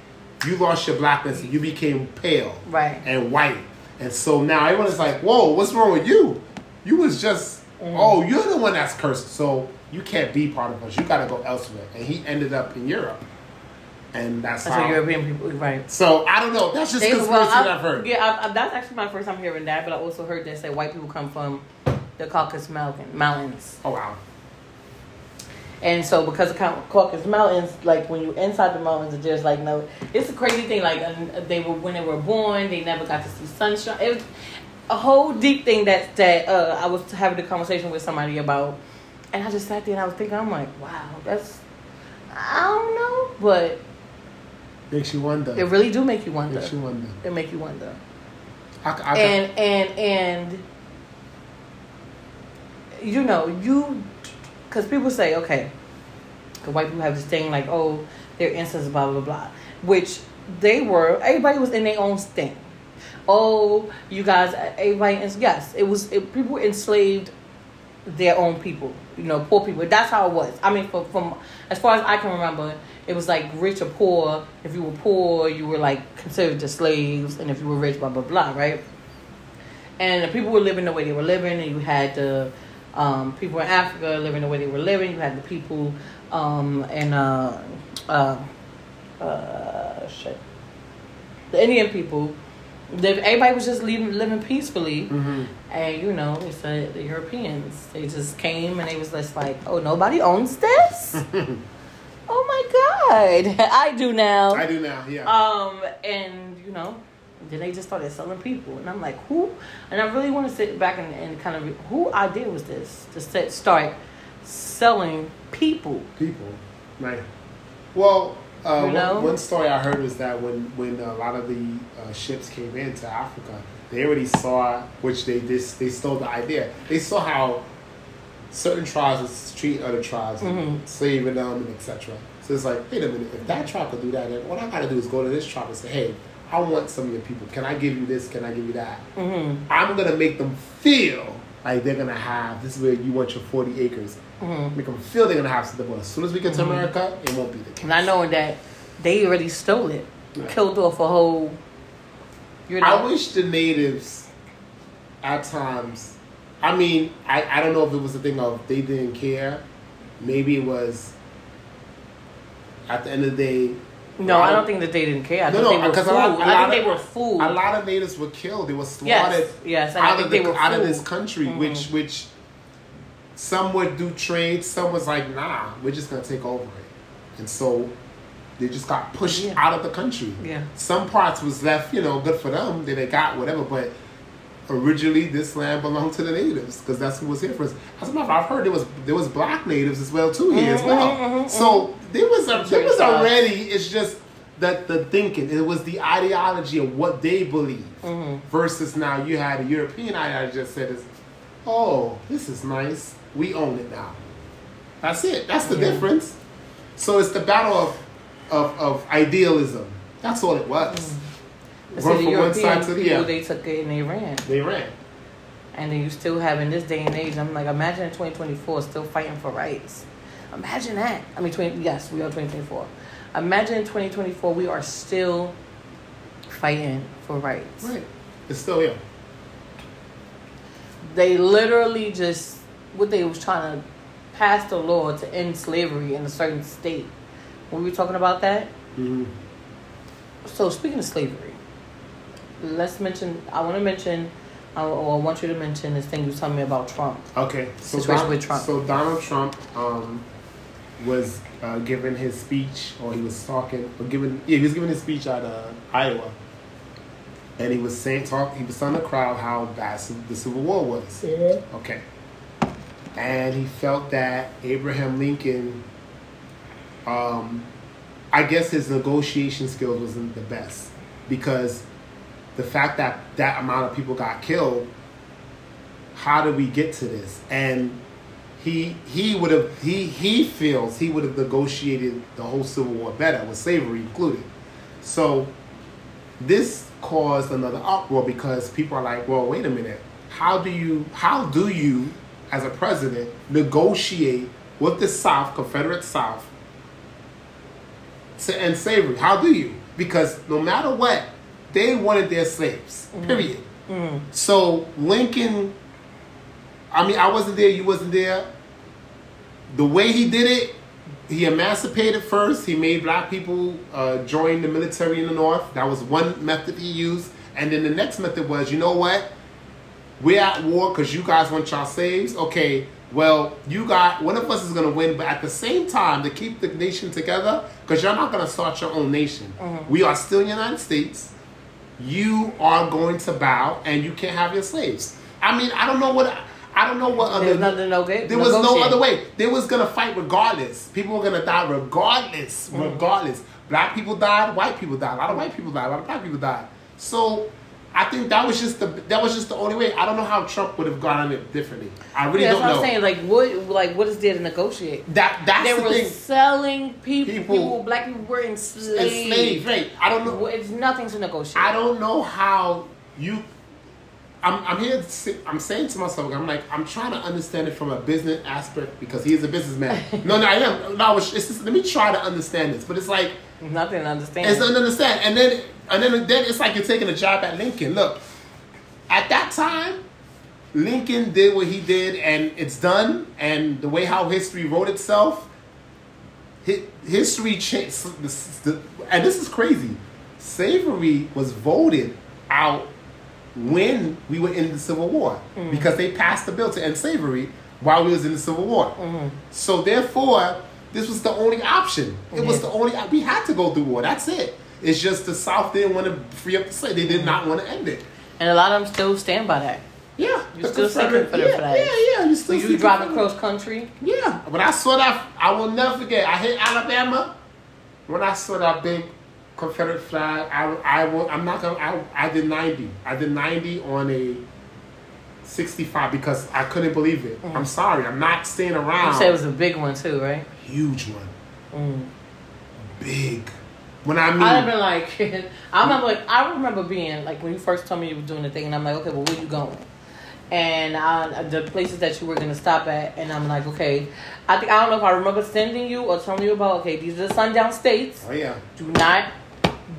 you lost your blackness and you became pale, right, and white, and so now everyone's like, "Whoa, what's wrong with you? You was just." Mm. Oh, you're the one that's cursed, so you can't be part of us. You got to go elsewhere. And he ended up in Europe, and that's, that's how European people, right? So I don't know. That's just because well, I've heard. Yeah, I, I, that's actually my first time hearing that. But I also heard that say white people come from the Caucasus Mountain, Mountains. Oh wow! And so because of Caucasus Mountains, like when you inside the mountains, it's just like no. It's a crazy thing. Like they were when they were born, they never got to see sunshine. It was, a whole deep thing that that uh, I was having a conversation with somebody about, and I just sat there and I was thinking, I'm like, wow, that's, I don't know, but makes you wonder. It really do make you wonder. Makes you wonder. It make you wonder. I, I, and and and you know you, because people say okay, because white people have this thing like oh their ancestors blah blah blah, which they were. Everybody was in their own thing. Oh, you guys, everybody, yes, it was, it, people enslaved their own people, you know, poor people. That's how it was. I mean, from, from as far as I can remember, it was like rich or poor. If you were poor, you were like considered the slaves, and if you were rich, blah, blah, blah, right? And the people were living the way they were living, and you had the um, people in Africa living the way they were living. You had the people um, in, uh, uh, uh, shit, the Indian people. Everybody was just living, living peacefully, mm-hmm. and you know, it's a, the Europeans. They just came and they was just like, "Oh, nobody owns this." Oh my God, I do now. I do now, yeah. Um, and you know, then they just started selling people, and I'm like, "Who?" And I really want to sit back and, and kind of who idea was this to set, start selling people? People, right? Well. Uh, you know? one, one story I heard was that when, when a lot of the uh, ships came into Africa, they already saw, which they this, they stole the idea. They saw how certain tribes would treat other tribes, mm-hmm. and slaving them, and et cetera. So it's like, wait a minute, if that tribe could do that, then what I got to do is go to this tribe and say, hey, I want some of your people. Can I give you this? Can I give you that? Mm-hmm. I'm going to make them feel like they're going to have, this is where you want your forty acres. Mm-hmm. Make them feel they're going to have something. But as soon as we get to mm-hmm. America, it won't be the case. And I know that they already stole it. Right. Killed off a whole... You know? I wish the natives, at times... I mean, I, I don't know if it was a thing of they didn't care. Maybe it was... At the end of the day... No, I don't think that they didn't care. I no, think no, because a, a lot of, they were fooled. A lot of natives were killed. They were slaughtered yes, yes, out, of the, out of this country, mm-hmm. which which some would do trade. Some was like, nah, we're just going to take over it. And so they just got pushed yeah. out of the country. Yeah. Some parts was left, you know, good for them. Then they got whatever. But originally, this land belonged to the natives because that's who was here first. As a matter of fact, I've heard there was there was black natives as well too here as well. Mm-hmm, mm-hmm, so there was a, there was already. It's just that the thinking, it was the ideology of what they believe mm-hmm. versus now you had a European ideology that said, is, "Oh, this is nice. We own it now." That's it. That's the yeah. difference. So it's the battle of of, of idealism. That's all it was. Mm-hmm. Run so the from European one side to the people, yeah. they took it and they ran. They ran. And then you still have in this day and age, I'm like, imagine in twenty twenty-four still fighting for rights. Imagine that. I mean, twenty, yes, we are twenty twenty-four. Imagine in twenty twenty-four we are still fighting for rights. Right. It's still here. They literally just, what they was trying to pass the law to end slavery in a certain state. When we were talking about that? Mm-hmm. So speaking of slavery, let's mention, I want to mention, I, or I want you to mention this thing you told me about Trump. Okay. So situation Don, with Trump. So Donald Trump um, was uh, giving his speech, or he was talking, or giving, yeah, he was giving his speech at uh, Iowa. And he was saying, talk, he was telling the crowd how bad the Civil War was. Yeah. Okay. And he felt that Abraham Lincoln, um, I guess his negotiation skills wasn't the best, because the fact that that amount of people got killed, how did we get to this? And he he would have he he feels he would have negotiated the whole Civil War better, with slavery included. So this caused another uproar, because people are like, well, wait a minute, how do you how do you as a president negotiate with the South, Confederate South, to end slavery? How do you? Because no matter what, they wanted their slaves, period. Mm. Mm. So Lincoln, I mean, I wasn't there, you wasn't there. The way he did it, he emancipated first. He made black people uh, join the military in the North. That was one method he used. And then the next method was, you know what? We're at war because you guys want y'all slaves. Okay, well, you got, one of us is going to win, but at the same time, to keep the nation together, because you're not going to start your own nation. Mm-hmm. We are still in the United States. You are going to bow, and you can't have your slaves. I mean, I don't know what I don't know what other. There's nothing no good. There was no other way. They was gonna fight regardless. People were gonna die regardless, mm. regardless. Black people died. White people died. A lot of white people died. A lot of black people died. So, I think that was just the that was just the only way. I don't know how Trump would have gone on it differently. I really yeah, that's don't what know. I'm saying, like what like what is there to negotiate? That that's they the were thing. selling people, people, people, black people were enslaved. Enslaved, right? I don't know. It's nothing to negotiate. I don't know how you. I'm I'm here. I'm saying to myself, I'm like, I'm trying to understand it from a business aspect, because he is a businessman. no, no, I am. No, it's just, let me try to understand this, but it's like. Nothing to understand. It's nothing to understand. And then, and then, then it's like you're taking a job at Lincoln. Look, at that time, Lincoln did what he did, and it's done. And the way how history wrote itself, history changed. And this is crazy. Slavery was voted out when we were in the Civil War, mm-hmm. because they passed the bill to end slavery while we was in the Civil War. Mm-hmm. So therefore, this was the only option. It mm-hmm. was the only... We had to go through war. That's it. It's just the South didn't want to free up the slaves. They did not want to end it. And a lot of them still stand by that. Yeah. You're still sticking for their flag. Yeah, yeah. You still You drive across country. Yeah. When I saw that, I will never forget. I hit Alabama. When I saw that big Confederate flag, I, I will, I'm not going to... I did ninety. I did ninety on a... sixty-five, because I couldn't believe it. Mm. I'm sorry. I'm not staying around. You said it was a big one too, right? Huge one. Mm. Big. When I mean... I've been like... I remember, like... I remember being... Like, when you first told me you were doing the thing, and I'm like, okay, well, where you going? And I, the places that you were going to stop at, and I'm like, okay... I think... I don't know if I remember sending you or telling you about, okay, these are the sundown states. Oh, yeah. Do not...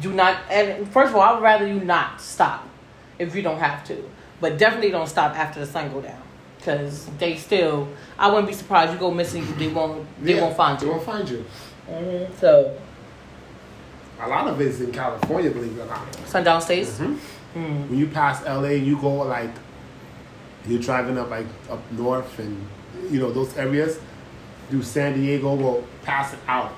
Do not... And first of all, I would rather you not stop if you don't have to. But definitely don't stop after the sun go down, because they still. I wouldn't be surprised you go missing. They won't. They yeah, won't find you. They won't find you. Mm-hmm. So. A lot of it's in California, believe it or not. Sundown states. Mm-hmm. Mm-hmm. When you pass L A, you go like. You're driving up like up north, and you know those areas, do San Diego, will pass it out.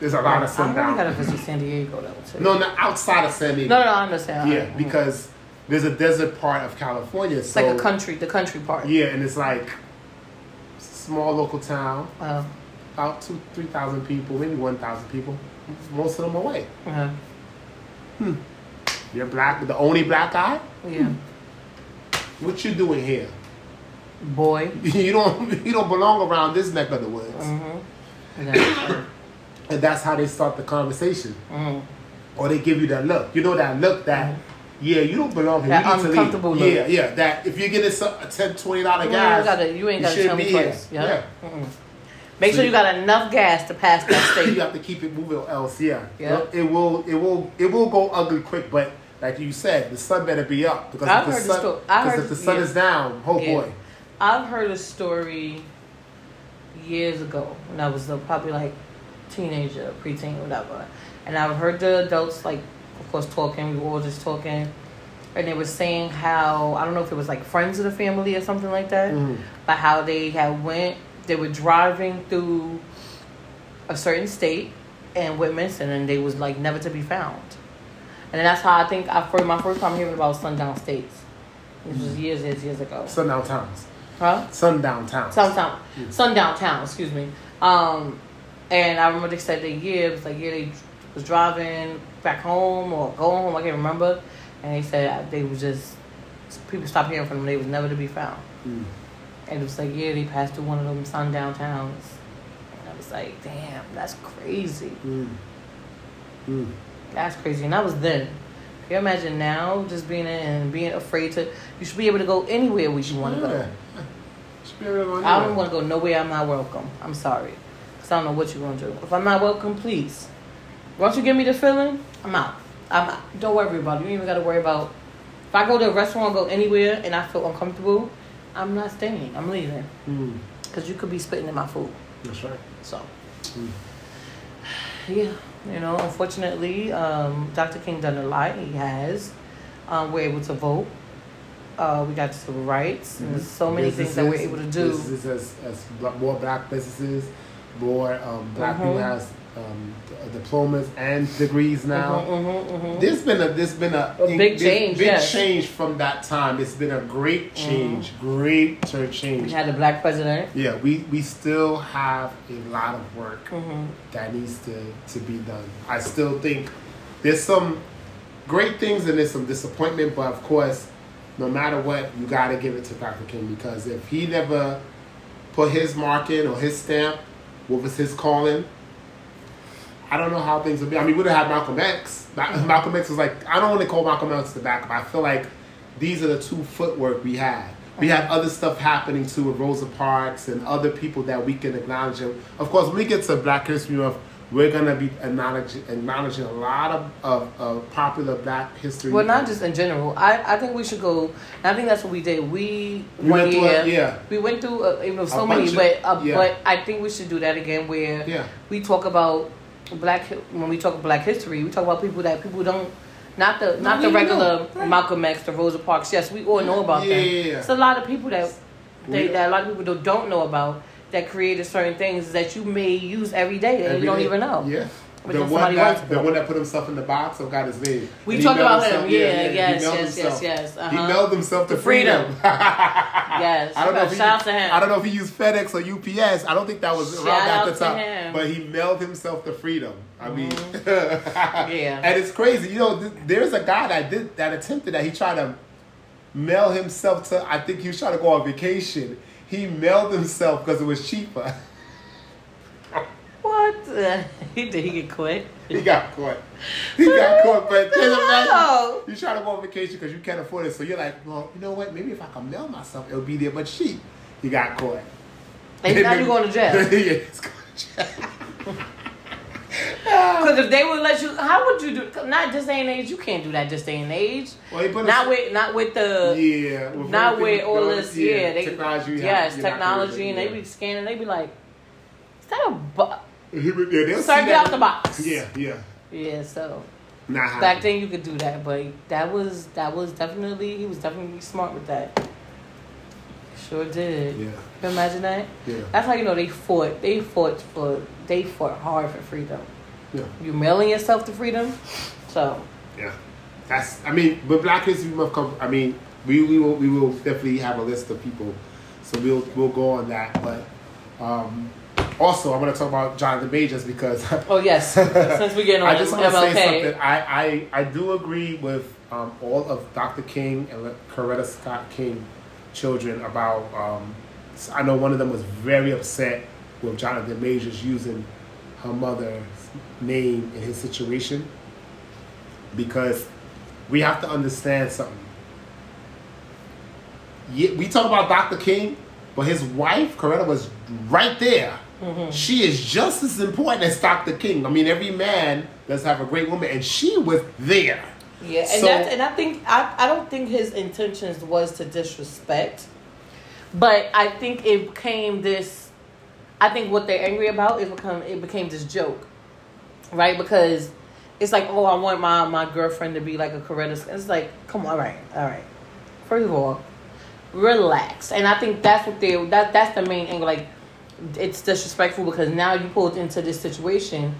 There's a lot of sun down. I gotta visit San Diego though too. No, no, outside of San Diego. No, no, no, I understand. Yeah, mm-hmm. Because there's a desert part of California. It's so, like a country, the country part. Yeah, and it's like a small local town, oh. about two, three thousand people, maybe one thousand people. Most of them are white. Uh-huh. Hmm. You're black, with the only black guy. Yeah. Hmm. What you doing here, boy? You don't, you don't belong around this neck of the woods. Mm-hmm. Yeah. And that's how they start the conversation. Mm-hmm. Or they give you that look. You know that look that, mm-hmm. yeah, you don't belong here. That you uncomfortable look. Yeah, yeah. That if you're getting a ten dollars, twenty dollars gas, you, gotta, you ain't got to tell me twice. Yeah. yeah. Mm-hmm. Make so sure you, you got enough gas to pass that state. You have to keep it moving or else, yeah. yeah. It will it will, it will go ugly quick, but like you said, the sun better be up. Because I've if, heard the, sun, sto- I heard, if the sun yeah. is down, oh yeah. boy. I've heard a story years ago when I was probably like, teenager, preteen, whatever, and I've heard the adults, like, of course, talking. We were all just talking, and they were saying how, I don't know if it was like friends of the family or something like that, mm. but how they had went, they were driving through a certain state and went missing, and they was like never to be found. And then that's how I think I first my first time hearing about sundown states. This mm. was years, years, years ago. Sundown towns, huh? Sundown towns. Sundown, yeah. sundown towns. Excuse me. Um. And I remember they said they yeah, it was like yeah, they was driving back home or going home, I can't remember. And they said they was just people stopped hearing from them, they was never to be found. Mm. And it was like yeah, they passed through one of them sundown towns. And I was like, damn, that's crazy. Mm. Mm. That's crazy. And that was then. Can you imagine now just being in and being afraid to? You should be able to go anywhere where you want to yeah. go. I don't want to go nowhere. I'm not welcome. I'm sorry. I don't know what you're going to do. If I'm not welcome, please. Once you give me the feeling, I'm out. I'm out. Don't worry about it. You even got to worry about... If I go to a restaurant, go anywhere, and I feel uncomfortable, I'm not staying. I'm leaving. Because mm. you could be spitting in my food. That's right. So, mm. yeah. You know, unfortunately, um, Doctor King done a lot. He has. Um, we're able to vote. Uh, we got civil rights. Mm-hmm. And there's so many businesses, things that we're able to do. Businesses as, as more black businesses... More um, black mm-hmm. people has um, d- diplomas and degrees now. Mm-hmm, mm-hmm, mm-hmm. There's been a there's been a, a big change, big yes. change from that time. It's been a great change, mm-hmm. greater change. We had a black president. Yeah, we, we still have a lot of work mm-hmm. that needs to, to be done. I still think there's some great things and there's some disappointment, but of course, no matter what, you got to give it to Doctor King because if he never put his mark in or his stamp. What was his calling? I don't know how things would be. I mean, we would have had Malcolm X. Malcolm X was like, I don't want to call Malcolm X the backup. I feel like these are the two footwork we had. We had other stuff happening too with Rosa Parks and other people that we can acknowledge. And of course, when we get to Black History Month, we're going to be acknowledging, acknowledging a lot of, of, of popular black history. Well, not just in general. I, I think we should go, and I think that's what we did. We, we went through, year, a, yeah. We went through a, it was so many, of, but uh, yeah. but I think we should do that again where yeah. we talk about black, when we talk black history, we talk about people that people don't, not the not no, the regular right. Malcolm X, the Rosa Parks. Yes, we all know about yeah, them. Yeah, yeah. It's a lot of people that, they, that a lot of people don't know about. That created certain things that you may use every day that every you don't day. even know. Yeah. The one, that, the one that put himself in the box or got his name. We talked about himself. him. Yeah, yeah, yeah. Yes, yes, yes, yes, uh-huh. He mailed himself to freedom. freedom. Yes. I don't, know if he, to him. I don't know if he used FedEx or U P S. I don't think that was shout around at the time. But he mailed himself to freedom. I mean, mm-hmm. yeah. And it's crazy. You know, th- there's a guy that did that attempted that. He tried to mail himself to, I think he was trying to go on vacation. He mailed himself because it was cheaper. What? The? Did he get caught? He got caught. He got caught. But then no. imagine you try to go on vacation because you can't afford it. So you're like, well, you know what? Maybe if I can mail myself, it'll be there but cheap. He got caught. And, and now you're going to jail. Yeah, it's going to jail. Because if they would let you, how would you do? Not this day and age, you can't do that this day and age. Well, not a, with, not with the, yeah, with not with all this, yeah. yeah they, technology, yes, have, technology, and yeah. they be scanning, they be like, is that a box? Yeah, serve it out the box. Yeah, yeah, yeah. So nah, back then you could do that, but that was that was definitely he was definitely smart with that. Sure did. Yeah. Imagine that. Yeah. That's how you know they fought. They fought for. They fought hard for freedom. Yeah. You're mailing yourself to freedom. So. Yeah. That's, I mean, but Black History Month come, I mean, we, we will we will definitely have a list of people. So we'll we'll go on that. But um, also I want to talk about Jonathan Majors because oh yes, since we're getting on I just want to say something. I, I, I do agree with um, all of Doctor King and Coretta Scott King children about um, I know one of them was very upset with Jonathan Majors using her mother's name in his situation because we have to understand something. Yeah, we talk about Doctor King, but his wife, Coretta, was right there. Mm-hmm. She is just as important as Doctor King. I mean, every man does have a great woman, and she was there. Yeah, and so, that's, and I think I, I don't think his intentions was to disrespect, but I think it became this. I think what they're angry about it become it became this joke, right? Because it's like, oh, I want my, my girlfriend to be like a Coretta. It's like, come on, all right, all right. First of all, relax. And I think that's what they that that's the main angle. Like, it's disrespectful because now you pulled into this situation.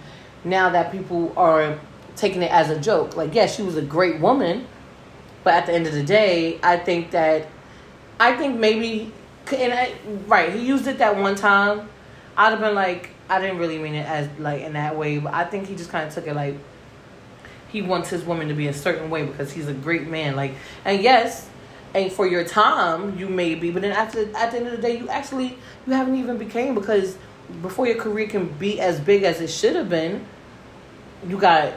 Now that people are taking it as a joke. Like, yeah, she was a great woman, but at the end of the day, I think that I think maybe and I, right he used it that one time. I'd have been like, I didn't really mean it as like in that way, but I think he just kind of took it like he wants his woman to be a certain way because he's a great man. Like, and yes. And for your time, you may be, but then after, at the end of the day, you actually, you haven't even became, because before your career can be as big as it should have been, you got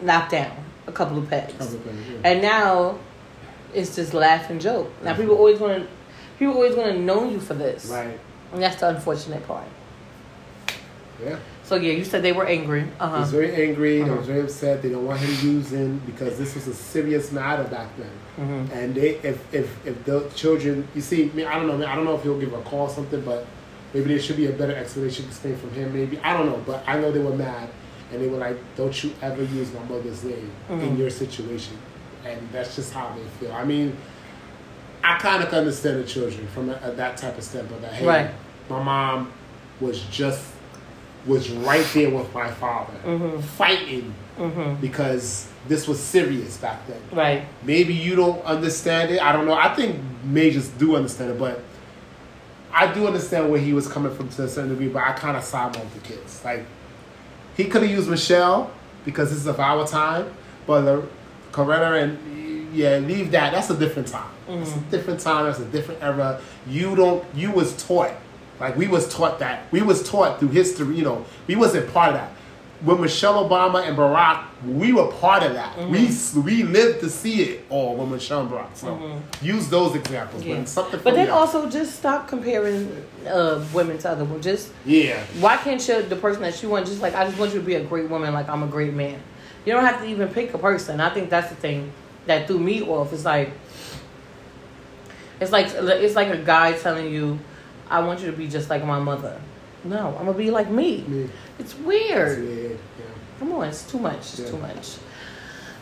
knocked down a couple of pegs. Couple of pegs yeah. And now, it's just laugh and joke. Now, people always want to, people always want to know you for this. Right. And that's the unfortunate part. Yeah. So, yeah, you said they were angry. Uh-huh. He was very angry. Uh-huh. They were very upset. They don't want him using because this was a serious matter back then. Mm-hmm. And they, if, if, if the children, you see, I don't know. I don't know if he'll give a call or something, but maybe there should be a better explanation from him. Maybe. I don't know. But I know they were mad. And they were like, don't you ever use my mother's name mm-hmm. in your situation. And that's just how they feel. I mean, I kind of understand the children from a, a, that type of standpoint. That, hey, right. my mom was just... was right there with my father, mm-hmm. fighting mm-hmm. because this was serious back then. Right. Maybe you don't understand it. I don't know. I think Majors do understand it, but I do understand where he was coming from to a certain degree. But I kind of side on the kids. Like, he could have used Michelle because this is of our time, but the Coretta and yeah, leave that. That's a different time. Mm-hmm. That's a different time. That's a different era. You don't. You was taught. Like, we was taught that. We was taught through history, you know. We wasn't part of that. When Michelle Obama and Barack, we were part of that. Mm-hmm. We we lived to see it all when Michelle and Barack. So, mm-hmm. use those examples. Yeah. When something but then also, just stop comparing uh, women to other women. Just, yeah. Why can't you, the person that you want, just like, I just want you to be a great woman like I'm a great man. You don't have to even pick a person. I think that's the thing that threw me off. It's like, it's like, it's like a guy telling you, I want you to be just like my mother. No, I'm going to be like me. Yeah. It's weird. It's weird. Yeah. Come on, it's too much. It's yeah. too much.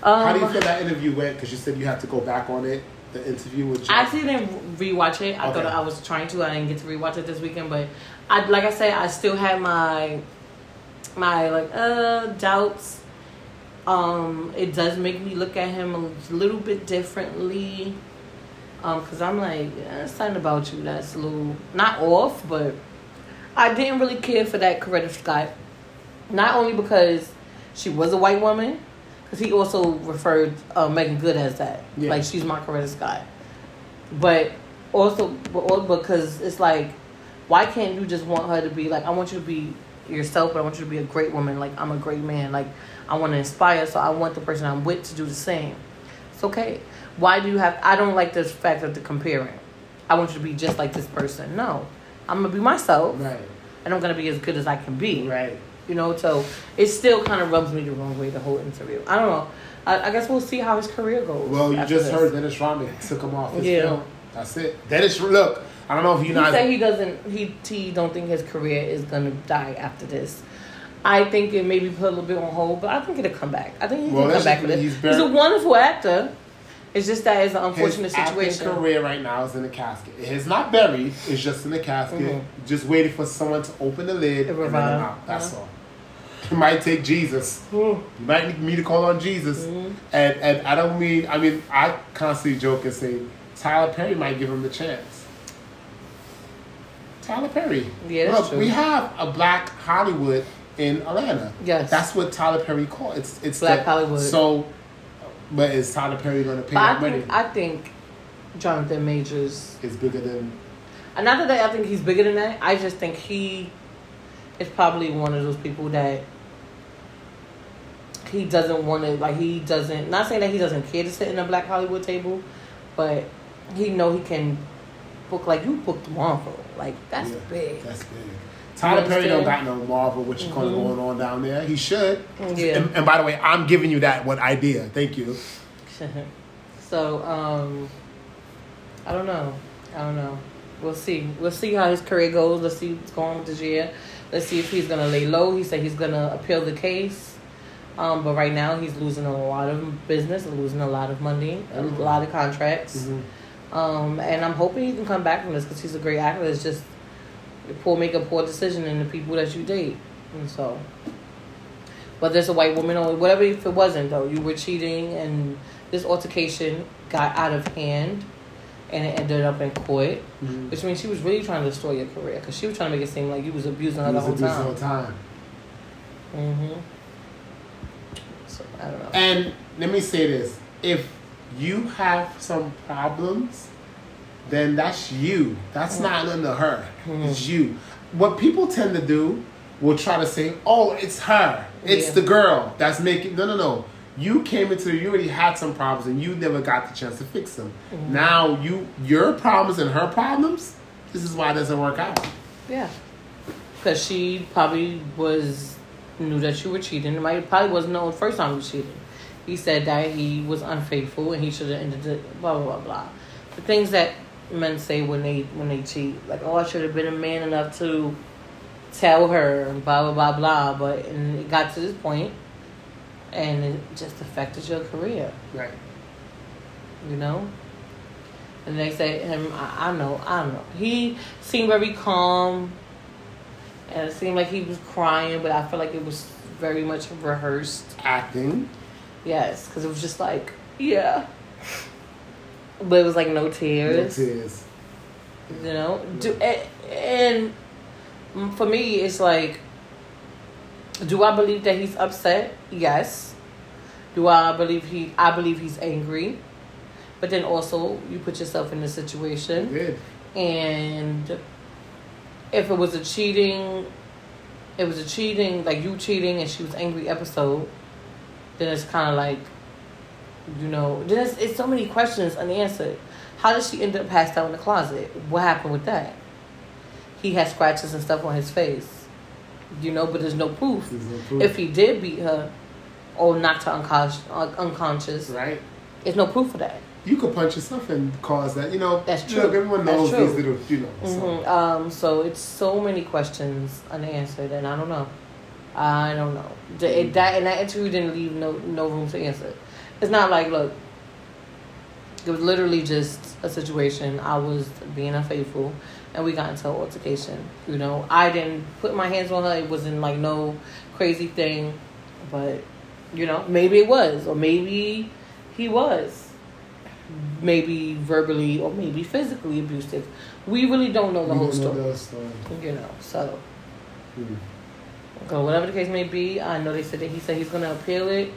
Um, How do you feel that interview went? Because you said you have to go back on it. The interview with Jonathan. I actually didn't rewatch it. I okay. thought I was trying to. I didn't get to rewatch it this weekend. But I, like I said, I still had my my like uh, doubts. Um, it does make me look at him a little bit differently. Um, cause I'm like, yeah, something about you that's a little not off, but I didn't really care for that Coretta Scott. Not only because she was a white woman, cause he also referred uh, Megan Good as that, yeah. like she's my Coretta Scott. But also, but because it's like, why can't you just want her to be like, I want you to be yourself, but I want you to be a great woman. Like, I'm a great man. Like, I want to inspire, so I want the person I'm with to do the same. It's okay. Why do you have... I don't like this fact of the comparing. I want you to be just like this person. No. I'm going to be myself. Right. And I'm going to be as good as I can be. Right. You know, so it still kind of rubs me the wrong way, the whole interview. I don't know. I, I guess we'll see how his career goes. Well, you just this. heard Dennis Rodman took him off his yeah. film. That's it. Dennis, look, I don't know if you know... He said he doesn't... He, he don't think his career is going to die after this. I think it maybe put a little bit on hold, but I think it'll come back. I think he's well, going to come back with it. He's, he's a wonderful actor. It's just that it's an unfortunate situation. His career right now is in the casket. It's not buried. It's just in the casket. Mm-hmm. Just waiting for someone to open the lid and then out. That's yeah. all. It might take Jesus. Mm. You might need me to call on Jesus. Mm. And and I don't mean, I mean, I constantly joke and say, Tyler Perry might give him the chance. Tyler Perry. Yeah, that's Look, true. We have a black Hollywood in Atlanta. Yes. That's what Tyler Perry called. It's it's Black the, Hollywood. So, but is Tyler Perry going to pay that money? I think Jonathan Majors is bigger than... Not that I think he's bigger than that. I just think he is probably one of those people that he doesn't want to... Like, he doesn't... Not saying that he doesn't care to sit in a black Hollywood table, but he know he can book... Like, you booked Marvel. Like, that's yeah, big. That's big. Tyler Perry don't got no Marvel, which is mm-hmm. going on down there. He should. Yeah. And, and by the way, I'm giving you that one idea. Thank you. So, um... I don't know. I don't know. We'll see. We'll see how his career goes. Let's see what's going on with this year. Let's see if he's going to lay low. He said he's going to appeal the case. Um, but right now, he's losing a lot of business, losing a lot of money, mm-hmm. a lot of contracts. Mm-hmm. Um, and I'm hoping he can come back from this because he's a great actor. It's just poor, make a poor decision in the people that you date. And so, whether it's a white woman or whatever, if it wasn't, though, you were cheating and this altercation got out of hand. And it ended up in court, mm-hmm. which means she was really trying to destroy your career because she was trying to make it seem like you was abusing her the whole time. the whole time. Mm-hmm. So, I don't know. And let me say this. If you have some problems, then that's you. That's mm-hmm. not under her. Mm-hmm. It's you. What people tend to do will try to say, oh, it's her. It's yeah. the girl that's making... No, no, no. You came into the, you already had some problems and you never got the chance to fix them. Mm-hmm. Now, you your problems and her problems, this is why it doesn't work out. Yeah. Because she probably was, knew that you were cheating. It probably wasn't the first time you cheated. He said that he was unfaithful and he should have ended it, blah, blah, blah, blah. The things that men say when they when they cheat. Like, oh, I should have been a man enough to tell her, blah, blah, blah, blah. But and it got to this point. And it just affected your career. Right. You know? And they say him, I, I know, I know. He seemed very calm. And it seemed like he was crying, but I feel like it was very much rehearsed. Acting? Yes, because it was just like, yeah. But it was like no tears. No tears. You know? No. Do, and, and for me, it's like, do I believe that he's upset? Yes. Do I believe he? I believe he's angry, but then also you put yourself in this situation. Good. And if it was a cheating, it was a cheating like you cheating and she was angry episode. Then it's kind of like, you know, then it's, it's so many questions unanswered. How did she end up passed out in the closet? What happened with that? He had scratches and stuff on his face. You know, but there's no proof. There's no proof. If he did beat her or knocked her unconscious, uh, unconscious, right? There's no proof for that. You could punch yourself and cause that. You know, that's true. Look, everyone knows these little, you know. So. Mm-hmm. Um, so it's so many questions unanswered, and I don't know. I don't know. The, mm-hmm. it, that and that interview didn't leave no no room to answer. It's not like look. It was literally just a situation. I was being unfaithful. And we got into an altercation. You know, I didn't put my hands on her. It wasn't like no crazy thing. But, you know, maybe it was. Or maybe he was. Maybe verbally or maybe physically abusive. We really don't know the we whole story. Know story. You know, so. Mm. So, whatever the case may be, I know they said that he said he's going to appeal it.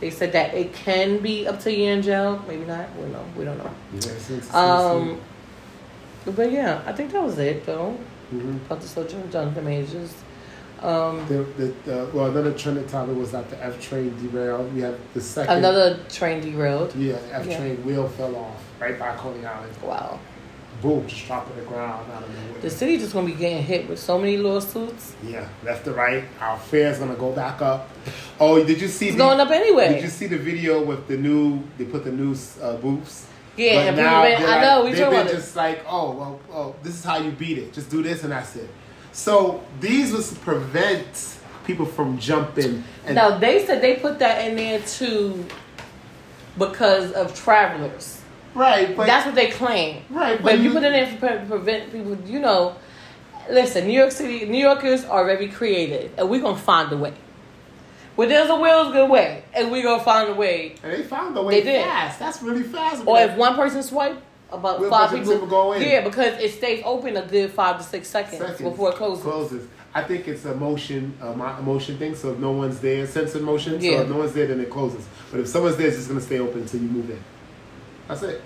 They said that it can be up to a year in jail. Maybe not. We don't know. We don't know. Yeah, it's, it's, um. It's, But yeah, I think that was it though. Mm-hmm. About the soldier and Jonathan Majors. Um, the, the, the, well, another trend at Tyler was that the F train derailed. We have the second. Another train derailed. Yeah, the F yeah. train wheel fell off right by Coney Island. Wow. Boom, just dropped to the ground out of nowhere. The city just gonna be getting hit with so many lawsuits. Yeah, left to right. Our fare's gonna go back up. Oh, did you see? It's the, going up anyway. Did you see the video with the new? They put the new uh, booths. Yeah, but now been, I like, know we they've been just it. Like, oh, well, oh, this is how you beat it. Just do this, and that's it. So these was to prevent people from jumping. And now they said they put that in there too because of travelers, right? But that's what they claim, right? But, but you, you put it in there to prevent people. You know, listen, New York City, New Yorkers are very creative, and we're gonna find a way. Well, there's a will, there's a way, and we gonna find a way. And they found the way. They did. Fast. That's really fast. Or if one person swipe, about we'll five people, people go in. Yeah, because it stays open a good five to six seconds, seconds. before it closes. Closes. I think it's a motion, a motion thing. So if no one's there, sense in motion. Yeah. So if no one's there, then it closes. But if someone's there, it's just gonna stay open until you move in. That's it.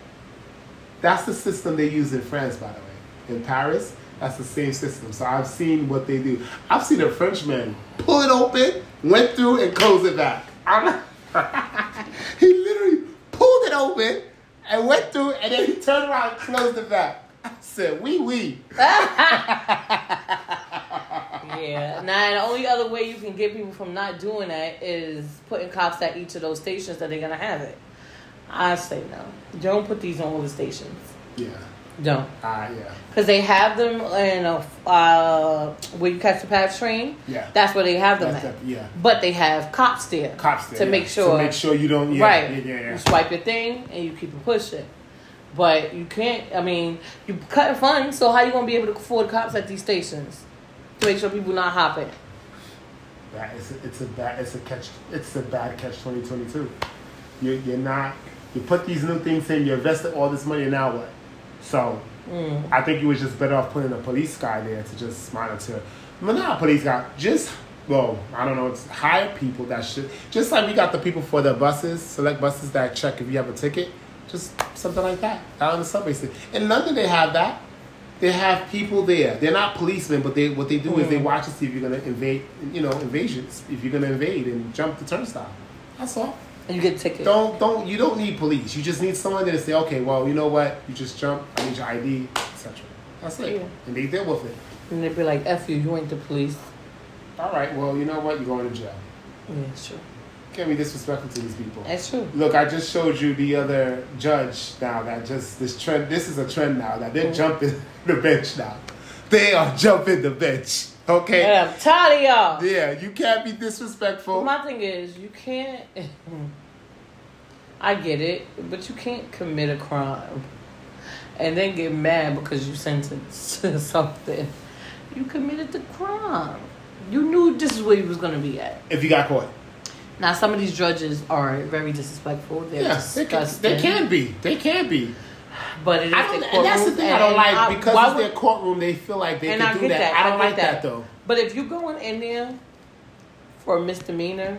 That's the system they use in France, by the way. In Paris, that's the same system. So I've seen what they do. I've seen a Frenchman pull it open, went through, and closed it back. I'm not he literally pulled it open and went through, and then he turned around and closed it back. I said, "Wee wee." Yeah. Now, the only other way you can get people from not doing that is putting cops at each of those stations that they're gonna have it. I say no. Don't put these on all the stations. Yeah. Don't. Ah, uh, yeah. Because they have them in a, uh, where you catch the path train. Yeah. That's where they have them that's at. That, yeah. But they have cops there. Cops there. To yeah. make sure. To make sure you don't. Yeah, right. Yeah, yeah, yeah. You swipe your thing and you keep it pushing. But you can't, I mean, you cutting funds, so how you going to be able to afford cops at these stations? To make sure people not hopping. That is, it's a bad, it's a catch, it's a bad catch twenty twenty-two. You, you're not, you put these new things in, you invested all this money, and now what? So, mm. I think you was just better off putting a police guy there to just monitor. Well, not a police guy. Just, well, I don't know. It's hire people that should. Just like we got the people for the buses, select buses that check if you have a ticket. Just something like that. Out on the subway station. In London, they have that. They have people there. They're not policemen, but they what they do mm. is they watch to see if you're going to invade, you know, invasions. If you're going to invade and jump the turnstile. That's all. And you get a ticket. Don't don't you don't need police. You just need someone there to say, okay, well, you know what? You just jump. I need your I D, et cetera. That's it. Yeah. And they deal with it. And they'd be like, "F you, you ain't the police." All right. Well, you know what? You're going to jail. Yeah, it's true. Can't be disrespectful to these people. That's true. Look, I just showed you the other judge now that just this trend. This is a trend now that they're mm-hmm. jumping the bench now. They are jumping the bench. Okay. Yeah, I'm tired of y'all. Yeah, you can't be disrespectful. My thing is, you can't. I get it, but you can't commit a crime and then get mad because you sentenced to something. You committed the crime. You knew this is where you was gonna be at. If you got caught. Now some of these judges are very disrespectful. They're yes, they can, they can be. They can be. But it is I don't, their courtroom. And that's the thing I don't like. I, because it's would, their courtroom, they feel like they can do that. that. I don't I like that. that, though. But if you're going in there for a misdemeanor,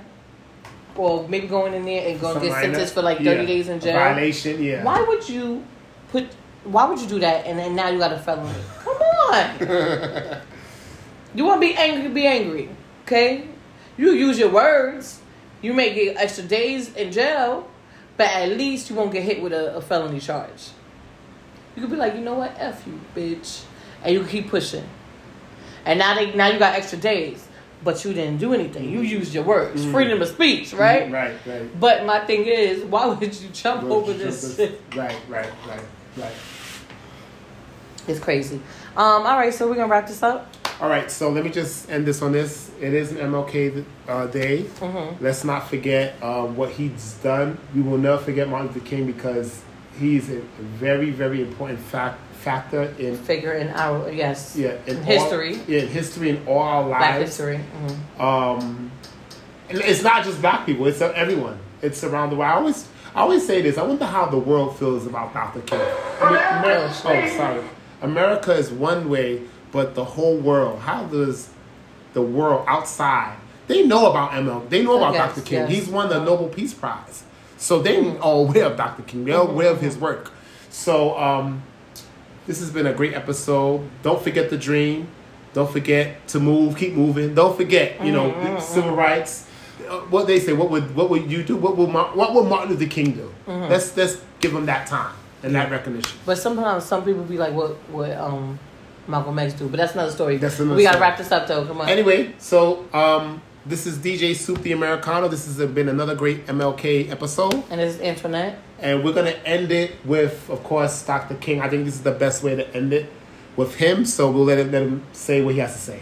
or maybe going in there and going to get minor, sentenced for like thirty yeah. days in jail. A violation, yeah. Why would you put, why would you do that and then now you got a felony? Come on. You want to be angry, be angry. Okay? You use your words. You may get extra days in jail, but at least you won't get hit with a, a felony charge. You could be like, you know what, F you, bitch. And you keep pushing. And now they now you got extra days, but you didn't do anything. You used your words. Mm. Freedom of speech, right? Mm, right, right. But my thing is, why would you jump would over you this jump shit? This? Right, right, right, right. It's crazy. Um, all right, so we're going to wrap this up. All right, so let me just end this on this. It is an M L K uh, day. Mm-hmm. Let's not forget uh, what he's done. We will never forget Martin Luther King because he's a very, very important fact, factor in... Figure in our... Yes. Yeah. In history. All, yeah, in history in all our lives. Black history. Mm-hmm. Um, it's not just black people. It's everyone. It's around the world. I always, I always say this. I wonder how the world feels about Doctor King. I mean, America, oh, sorry. America is one way... But the whole world, how does the world outside, they know about M L K. They know about yes, Doctor King. Yes. He's won the Nobel Peace Prize. So they mm-hmm. are aware of Doctor King. They're mm-hmm. aware of his work. So um, this has been a great episode. Don't forget the dream. Don't forget to move. Keep moving. Don't forget, you know, mm-hmm. civil rights. What they say, what would what would you do? What would, what would Martin Luther King do? Mm-hmm. Let's, let's give him that time and that recognition. But sometimes some people be like, what... what um Malcolm X do, but that's another story. That's another we gotta story. Wrap this up though. Come on. Anyway, so um, this is D J Soupy Americano. This has been another great M L K episode. And this is Antoinette. And we're gonna end it with, of course, Doctor King. I think this is the best way to end it with him. So we'll let him, let him say what he has to say.